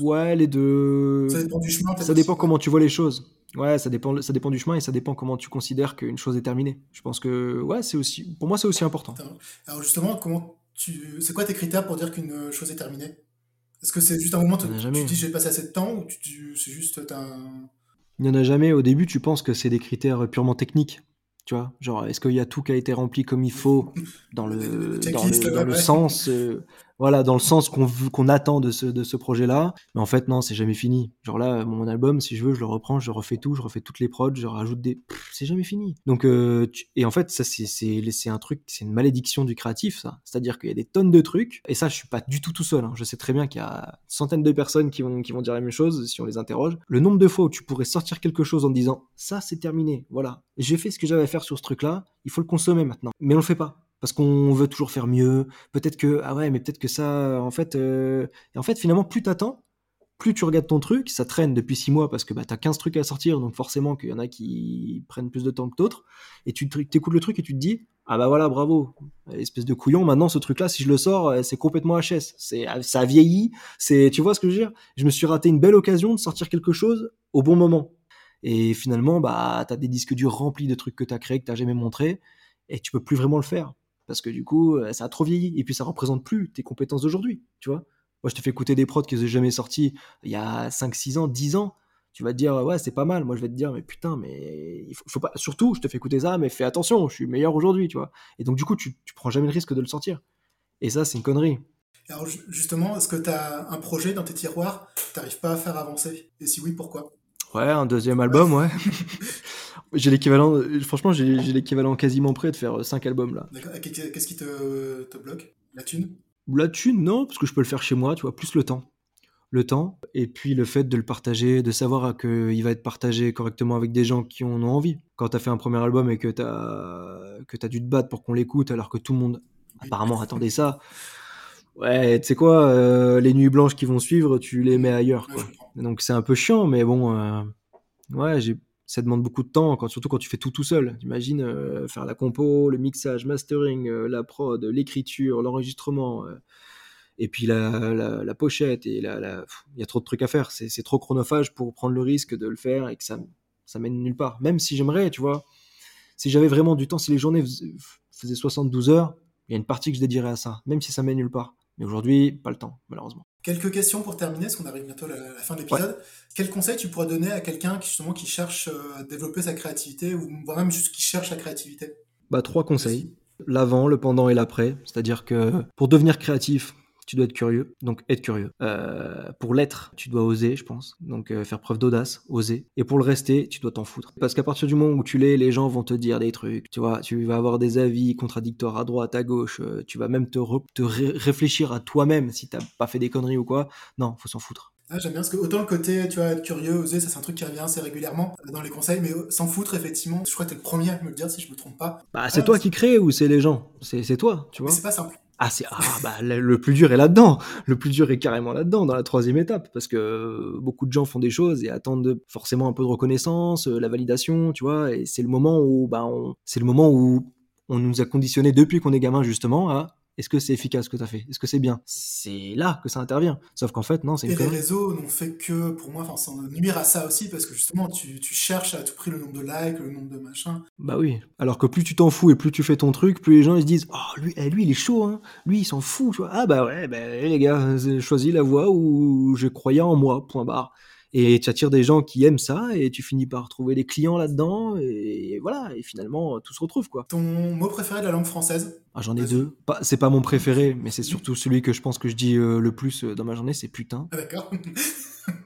ouais, les deux... Ça dépend du chemin. Ça dépend aussi, comment ouais. tu vois les choses. Ouais, ça dépend, ça dépend du chemin et ça dépend comment tu considères qu'une chose est terminée. Je pense que, ouais, c'est aussi, pour moi, c'est aussi important. Alors justement, comment tu, c'est quoi tes critères pour dire qu'une chose est terminée? Est-ce que c'est juste un moment où tu te dis j'ai passé assez de temps ou tu, tu, c'est juste t'as... Il n'y en a jamais. Au début, tu penses que c'est des critères purement techniques. Tu vois, genre, est-ce qu'il y a tout qui a été rempli comme il faut dans le, le, dans le, dans le sens, euh, voilà, dans le sens qu'on, qu'on attend de ce, de ce projet-là. Mais en fait, non, c'est jamais fini. Genre là, mon album, si je veux, je le reprends, je refais tout, je refais toutes les prods, je rajoute des... Pff, c'est jamais fini. Donc, euh, tu... Et en fait, ça, c'est, c'est, c'est un truc, c'est une malédiction du créatif, ça. C'est-à-dire qu'il y a des tonnes de trucs, et ça, je suis pas du tout tout seul. Hein. Je sais très bien qu'il y a centaines de personnes qui vont, qui vont dire la même chose si on les interroge. Le nombre de fois où tu pourrais sortir quelque chose en te disant « ça, c'est terminé, voilà, j'ai fait ce que j'avais à faire sur ce truc-là, il faut le consommer maintenant. » Mais on le fait pas, parce qu'on veut toujours faire mieux. Peut-être que, ah ouais, mais peut-être que ça, en fait, euh... et en fait, finalement, plus t'attends, plus tu regardes ton truc, ça traîne depuis six mois parce que bah, t'as quinze trucs à sortir, donc forcément qu'il y en a qui prennent plus de temps que d'autres, et tu t'écoutes le truc et tu te dis « Ah bah voilà, bravo, espèce de couillon, maintenant ce truc-là, si je le sors, c'est complètement H S, c'est, ça vieillit, c'est, tu vois ce que je veux dire ? Je me suis raté une belle occasion de sortir quelque chose au bon moment. » Et finalement, bah, t'as des disques durs remplis de trucs que t'as créés, que t'as jamais montrés, et tu peux plus vraiment le faire, parce que du coup, ça a trop vieilli, et puis ça représente plus tes compétences d'aujourd'hui, tu vois ? Moi, je te fais écouter des prods qui n'étaient jamais sortis il y a cinq, six ans, dix ans. Tu vas te dire, ouais, c'est pas mal. Moi, je vais te dire, mais putain, mais il faut, faut pas. Surtout, je te fais écouter ça, mais fais attention, je suis meilleur aujourd'hui, tu vois. Et donc, du coup, tu, tu prends jamais le risque de le sortir. Et ça, c'est une connerie. Alors, justement, est-ce que tu as un projet dans tes tiroirs que tu n'arrives pas à faire avancer ? Et si oui, pourquoi ? Ouais, un deuxième album, ouais. J'ai l'équivalent, franchement, j'ai, j'ai l'équivalent quasiment prêt de faire cinq albums, là. D'accord. Qu'est-ce qui te, te bloque ? La thune ? La thune, non, parce que je peux le faire chez moi, tu vois, plus le temps. Le temps, et puis le fait de le partager, de savoir qu'il va être partagé correctement avec des gens qui en ont envie. Quand t'as fait un premier album et que t'as, que t'as dû te battre pour qu'on l'écoute alors que tout le monde apparemment attendait ça, ouais, tu sais quoi, euh, les nuits blanches qui vont suivre, tu les mets ailleurs, quoi. Donc c'est un peu chiant, mais bon, euh, ouais, j'ai... ça demande beaucoup de temps, quand, surtout quand tu fais tout tout seul. T'imagines euh, faire la compo, le mixage, mastering, euh, la prod, l'écriture, l'enregistrement, euh, et puis la, la, la pochette. Il la, la, y a trop de trucs à faire. C'est, c'est trop chronophage pour prendre le risque de le faire et que ça, ça mène nulle part. Même si j'aimerais, tu vois, si j'avais vraiment du temps, si les journées faisaient, faisaient soixante-douze heures, il y a une partie que je dédierais à ça, même si ça mène nulle part. Mais aujourd'hui, pas le temps, malheureusement. Quelques questions pour terminer, parce qu'on arrive bientôt à la fin de l'épisode. Ouais. Quel conseil tu pourrais donner à quelqu'un qui, justement, qui cherche à développer sa créativité, ou même juste qui cherche la créativité ? Bah, trois conseils. L'avant, le pendant et l'après. C'est-à-dire que pour devenir créatif, tu dois être curieux, donc être curieux. Euh, pour l'être, tu dois oser, je pense. Donc euh, faire preuve d'audace, oser. Et pour le rester, tu dois t'en foutre. Parce qu'à partir du moment où tu l'es, les gens vont te dire des trucs, tu vois. Tu vas avoir des avis contradictoires à droite, à gauche. Euh, tu vas même te, re- te ré- réfléchir à toi-même si t'as pas fait des conneries ou quoi. Non, faut s'en foutre. Ah, j'aime bien, parce que autant le côté, tu vois, être curieux, oser, ça c'est un truc qui revient assez régulièrement dans les conseils, mais s'en foutre, effectivement. Je crois que t'es le premier à me le dire, si je me trompe pas. Bah, c'est ah, toi c'est... qui crée ou c'est les gens ? C'est, c'est toi, tu vois. Mais c'est pas simple. Ah, c'est, ah bah, le plus dur est là-dedans. Le plus dur est carrément là-dedans, dans la troisième étape, parce que beaucoup de gens font des choses et attendent de, forcément un peu de reconnaissance, la validation, tu vois. Et c'est le moment où, bah, on, c'est le moment où on nous a conditionnés depuis qu'on est gamin, justement, à est-ce que c'est efficace ce que t'as fait ? Est-ce que c'est bien ? C'est là que ça intervient. Sauf qu'en fait, non, c'est... Et les réseaux n'ont fait que, pour moi, enfin, ça nuire à ça aussi, parce que justement, tu, tu cherches à tout prix le nombre de likes, le nombre de machins. Bah oui. Alors que plus tu t'en fous et plus tu fais ton truc, plus les gens, ils se disent « Oh, lui, eh, lui, il est chaud, hein. Lui, il s'en fout, tu vois. Ah bah ouais, bah, les gars, j'ai choisi la voie où je croyais en moi, point barre. » Et tu attires des gens qui aiment ça, et tu finis par trouver des clients là-dedans, et voilà, et finalement, tout se retrouve, quoi. Ton mot préféré de la langue française ? Ah, j'en ai Vas-y. deux. Pas, c'est pas mon préféré, mais c'est surtout celui que je pense que je dis euh, le plus dans ma journée, c'est « putain ». Ah, d'accord.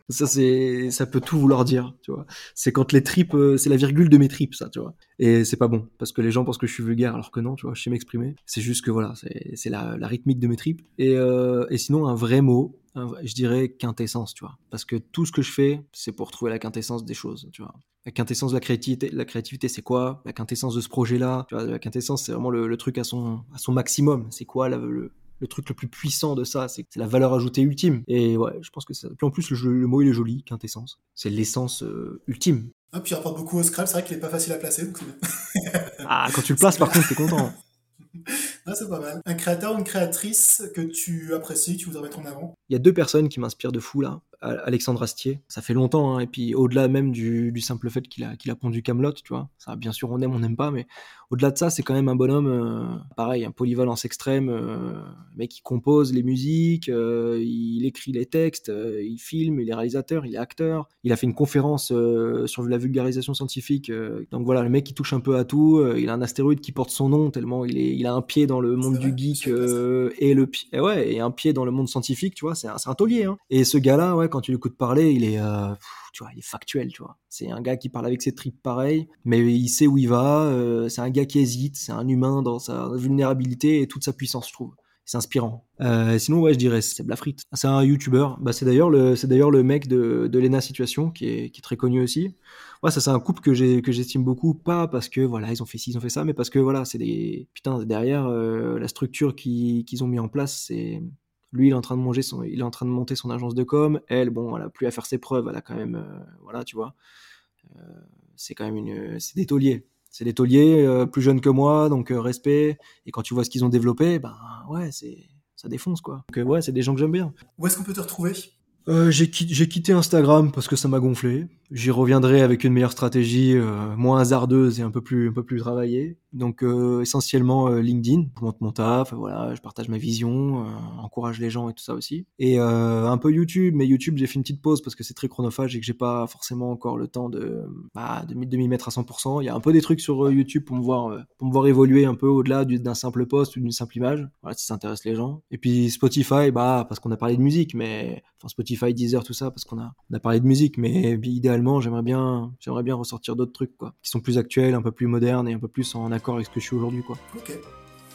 Ça, c'est, ça peut tout vouloir dire, tu vois. C'est quand les tripes, euh, c'est la virgule de mes tripes, ça, tu vois. Et c'est pas bon, parce que les gens pensent que je suis vulgaire, alors que non, tu vois, je sais m'exprimer. C'est juste que, voilà, c'est, c'est la, la rythmique de mes tripes. Et, euh, et sinon, un vrai mot... je dirais quintessence, tu vois, parce que tout ce que je fais, c'est pour trouver la quintessence des choses, tu vois. La quintessence de la créativité, la créativité, c'est quoi ? La quintessence de ce projet-là, tu vois, la quintessence, c'est vraiment le, le truc à son, à son maximum. C'est quoi la, le, le truc le plus puissant de ça ? C'est, c'est la valeur ajoutée ultime. Et ouais, je pense que ça. Puis en plus, le, le mot, il est joli, quintessence. C'est l'essence euh, ultime. Ah, puis il rapporte beaucoup au Scrabble, c'est vrai qu'il est pas facile à placer, donc c'est bien. Ah, quand tu le places, par contre, t'es content. Ah, c'est pas mal. Un créateur ou une créatrice que tu apprécies, tu voudrais mettre en avant ? Il y a deux personnes qui m'inspirent de fou là. Alexandre Astier, ça fait longtemps, hein, et puis au-delà même du, du simple fait qu'il a, qu'il a pondu Kaamelott, tu vois, ça, bien sûr on aime, on n'aime pas, mais au-delà de ça, c'est quand même un bonhomme, euh, pareil, un polyvalence extrême, euh, mec qui compose les musiques, euh, il écrit les textes, euh, il filme, il est réalisateur, il est acteur, il a fait une conférence euh, sur la vulgarisation scientifique, euh, donc voilà, le mec qui touche un peu à tout, euh, il a un astéroïde qui porte son nom, tellement il, est, il a un pied dans le monde c'est du vrai, geek, euh, et, le, et, ouais, et un pied dans le monde scientifique, tu vois, c'est un, c'est un taulier, hein. Et ce gars-là, ouais, quand tu l'écoutes parler, il est, euh, tu vois, il est factuel, tu vois. C'est un gars qui parle avec ses tripes pareil, mais il sait où il va, euh, c'est un gars qui hésite, c'est un humain dans sa vulnérabilité et toute sa puissance, je trouve. C'est inspirant. Euh, sinon, ouais, je dirais, c'est Blafrite. C'est un youtubeur. Bah, c'est d'ailleurs le, c'est d'ailleurs le mec de, de Lena Situation, qui est, qui est très connu aussi. Ouais, ça, c'est un couple que j'ai, que j'estime beaucoup, pas parce que, voilà, ils ont fait ci, ils ont fait ça, mais parce que, voilà, c'est des, putain, derrière, euh, la structure qui, qu'ils ont mis en place, c'est, Lui, il est en train de manger son, il est en train de monter son agence de com. Elle, bon, elle a plus à faire ses preuves. Elle a quand même, euh, voilà, tu vois. Euh, c'est quand même une, c'est des tauliers. C'est des tauliers euh, plus jeunes que moi, donc euh, respect. Et quand tu vois ce qu'ils ont développé, ben ouais, c'est, ça défonce quoi. Donc euh, ouais, c'est des gens que j'aime bien. Où est-ce qu'on peut te retrouver ? Euh, j'ai, qui- j'ai quitté Instagram parce que ça m'a gonflé. J'y reviendrai avec une meilleure stratégie, euh, moins hasardeuse et un peu plus, un peu plus travaillée. Donc euh, essentiellement euh, LinkedIn. Je monte mon taf, voilà, je partage ma vision, euh, encourage les gens et tout ça aussi. Et euh, un peu YouTube, mais YouTube j'ai fait une petite pause parce que c'est très chronophage et que j'ai pas forcément encore le temps de, bah, de, de m'y mettre à cent pour cent. Il y a un peu des trucs sur euh, YouTube pour me voir, euh, pour me voir évoluer un peu au-delà du, d'un simple post ou d'une simple image. Voilà, si ça intéresse les gens. Et puis Spotify, bah parce qu'on a parlé de musique, mais enfin Spotify. Spotify, Deezer, tout ça, parce qu'on a, on a parlé de musique, mais idéalement, j'aimerais bien, j'aimerais bien ressortir d'autres trucs, quoi, qui sont plus actuels, un peu plus modernes et un peu plus en accord avec ce que je suis aujourd'hui, quoi. Ok,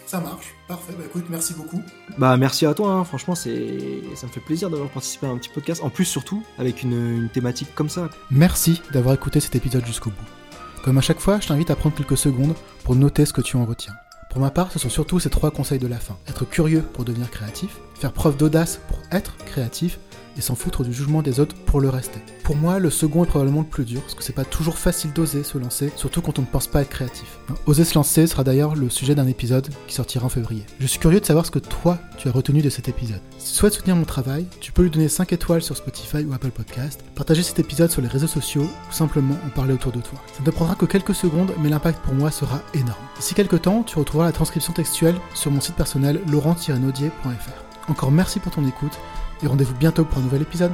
ça marche, parfait, bah écoute, merci beaucoup. Bah merci à toi, hein. Franchement, c'est... ça me fait plaisir d'avoir participé à un petit podcast, en plus, surtout, avec une, une thématique comme ça. Merci d'avoir écouté cet épisode jusqu'au bout. Comme à chaque fois, je t'invite à prendre quelques secondes pour noter ce que tu en retiens. Pour ma part, ce sont surtout ces trois conseils de la fin. Être curieux pour devenir créatif, faire preuve d'audace pour être créatif, et s'en foutre du jugement des autres pour le rester. Pour moi, le second est probablement le plus dur, parce que c'est pas toujours facile d'oser se lancer, surtout quand on ne pense pas être créatif. Oser se lancer sera d'ailleurs le sujet d'un épisode qui sortira en février. Je suis curieux de savoir ce que toi, tu as retenu de cet épisode. Si tu souhaites soutenir mon travail, tu peux lui donner cinq étoiles sur Spotify ou Apple Podcast, partager cet épisode sur les réseaux sociaux, ou simplement en parler autour de toi. Ça ne te prendra que quelques secondes, mais l'impact pour moi sera énorme. D'ici quelques temps, tu retrouveras la transcription textuelle sur mon site personnel laurent tiret naudier point f r. Encore merci pour ton écoute, et rendez-vous bientôt pour un nouvel épisode.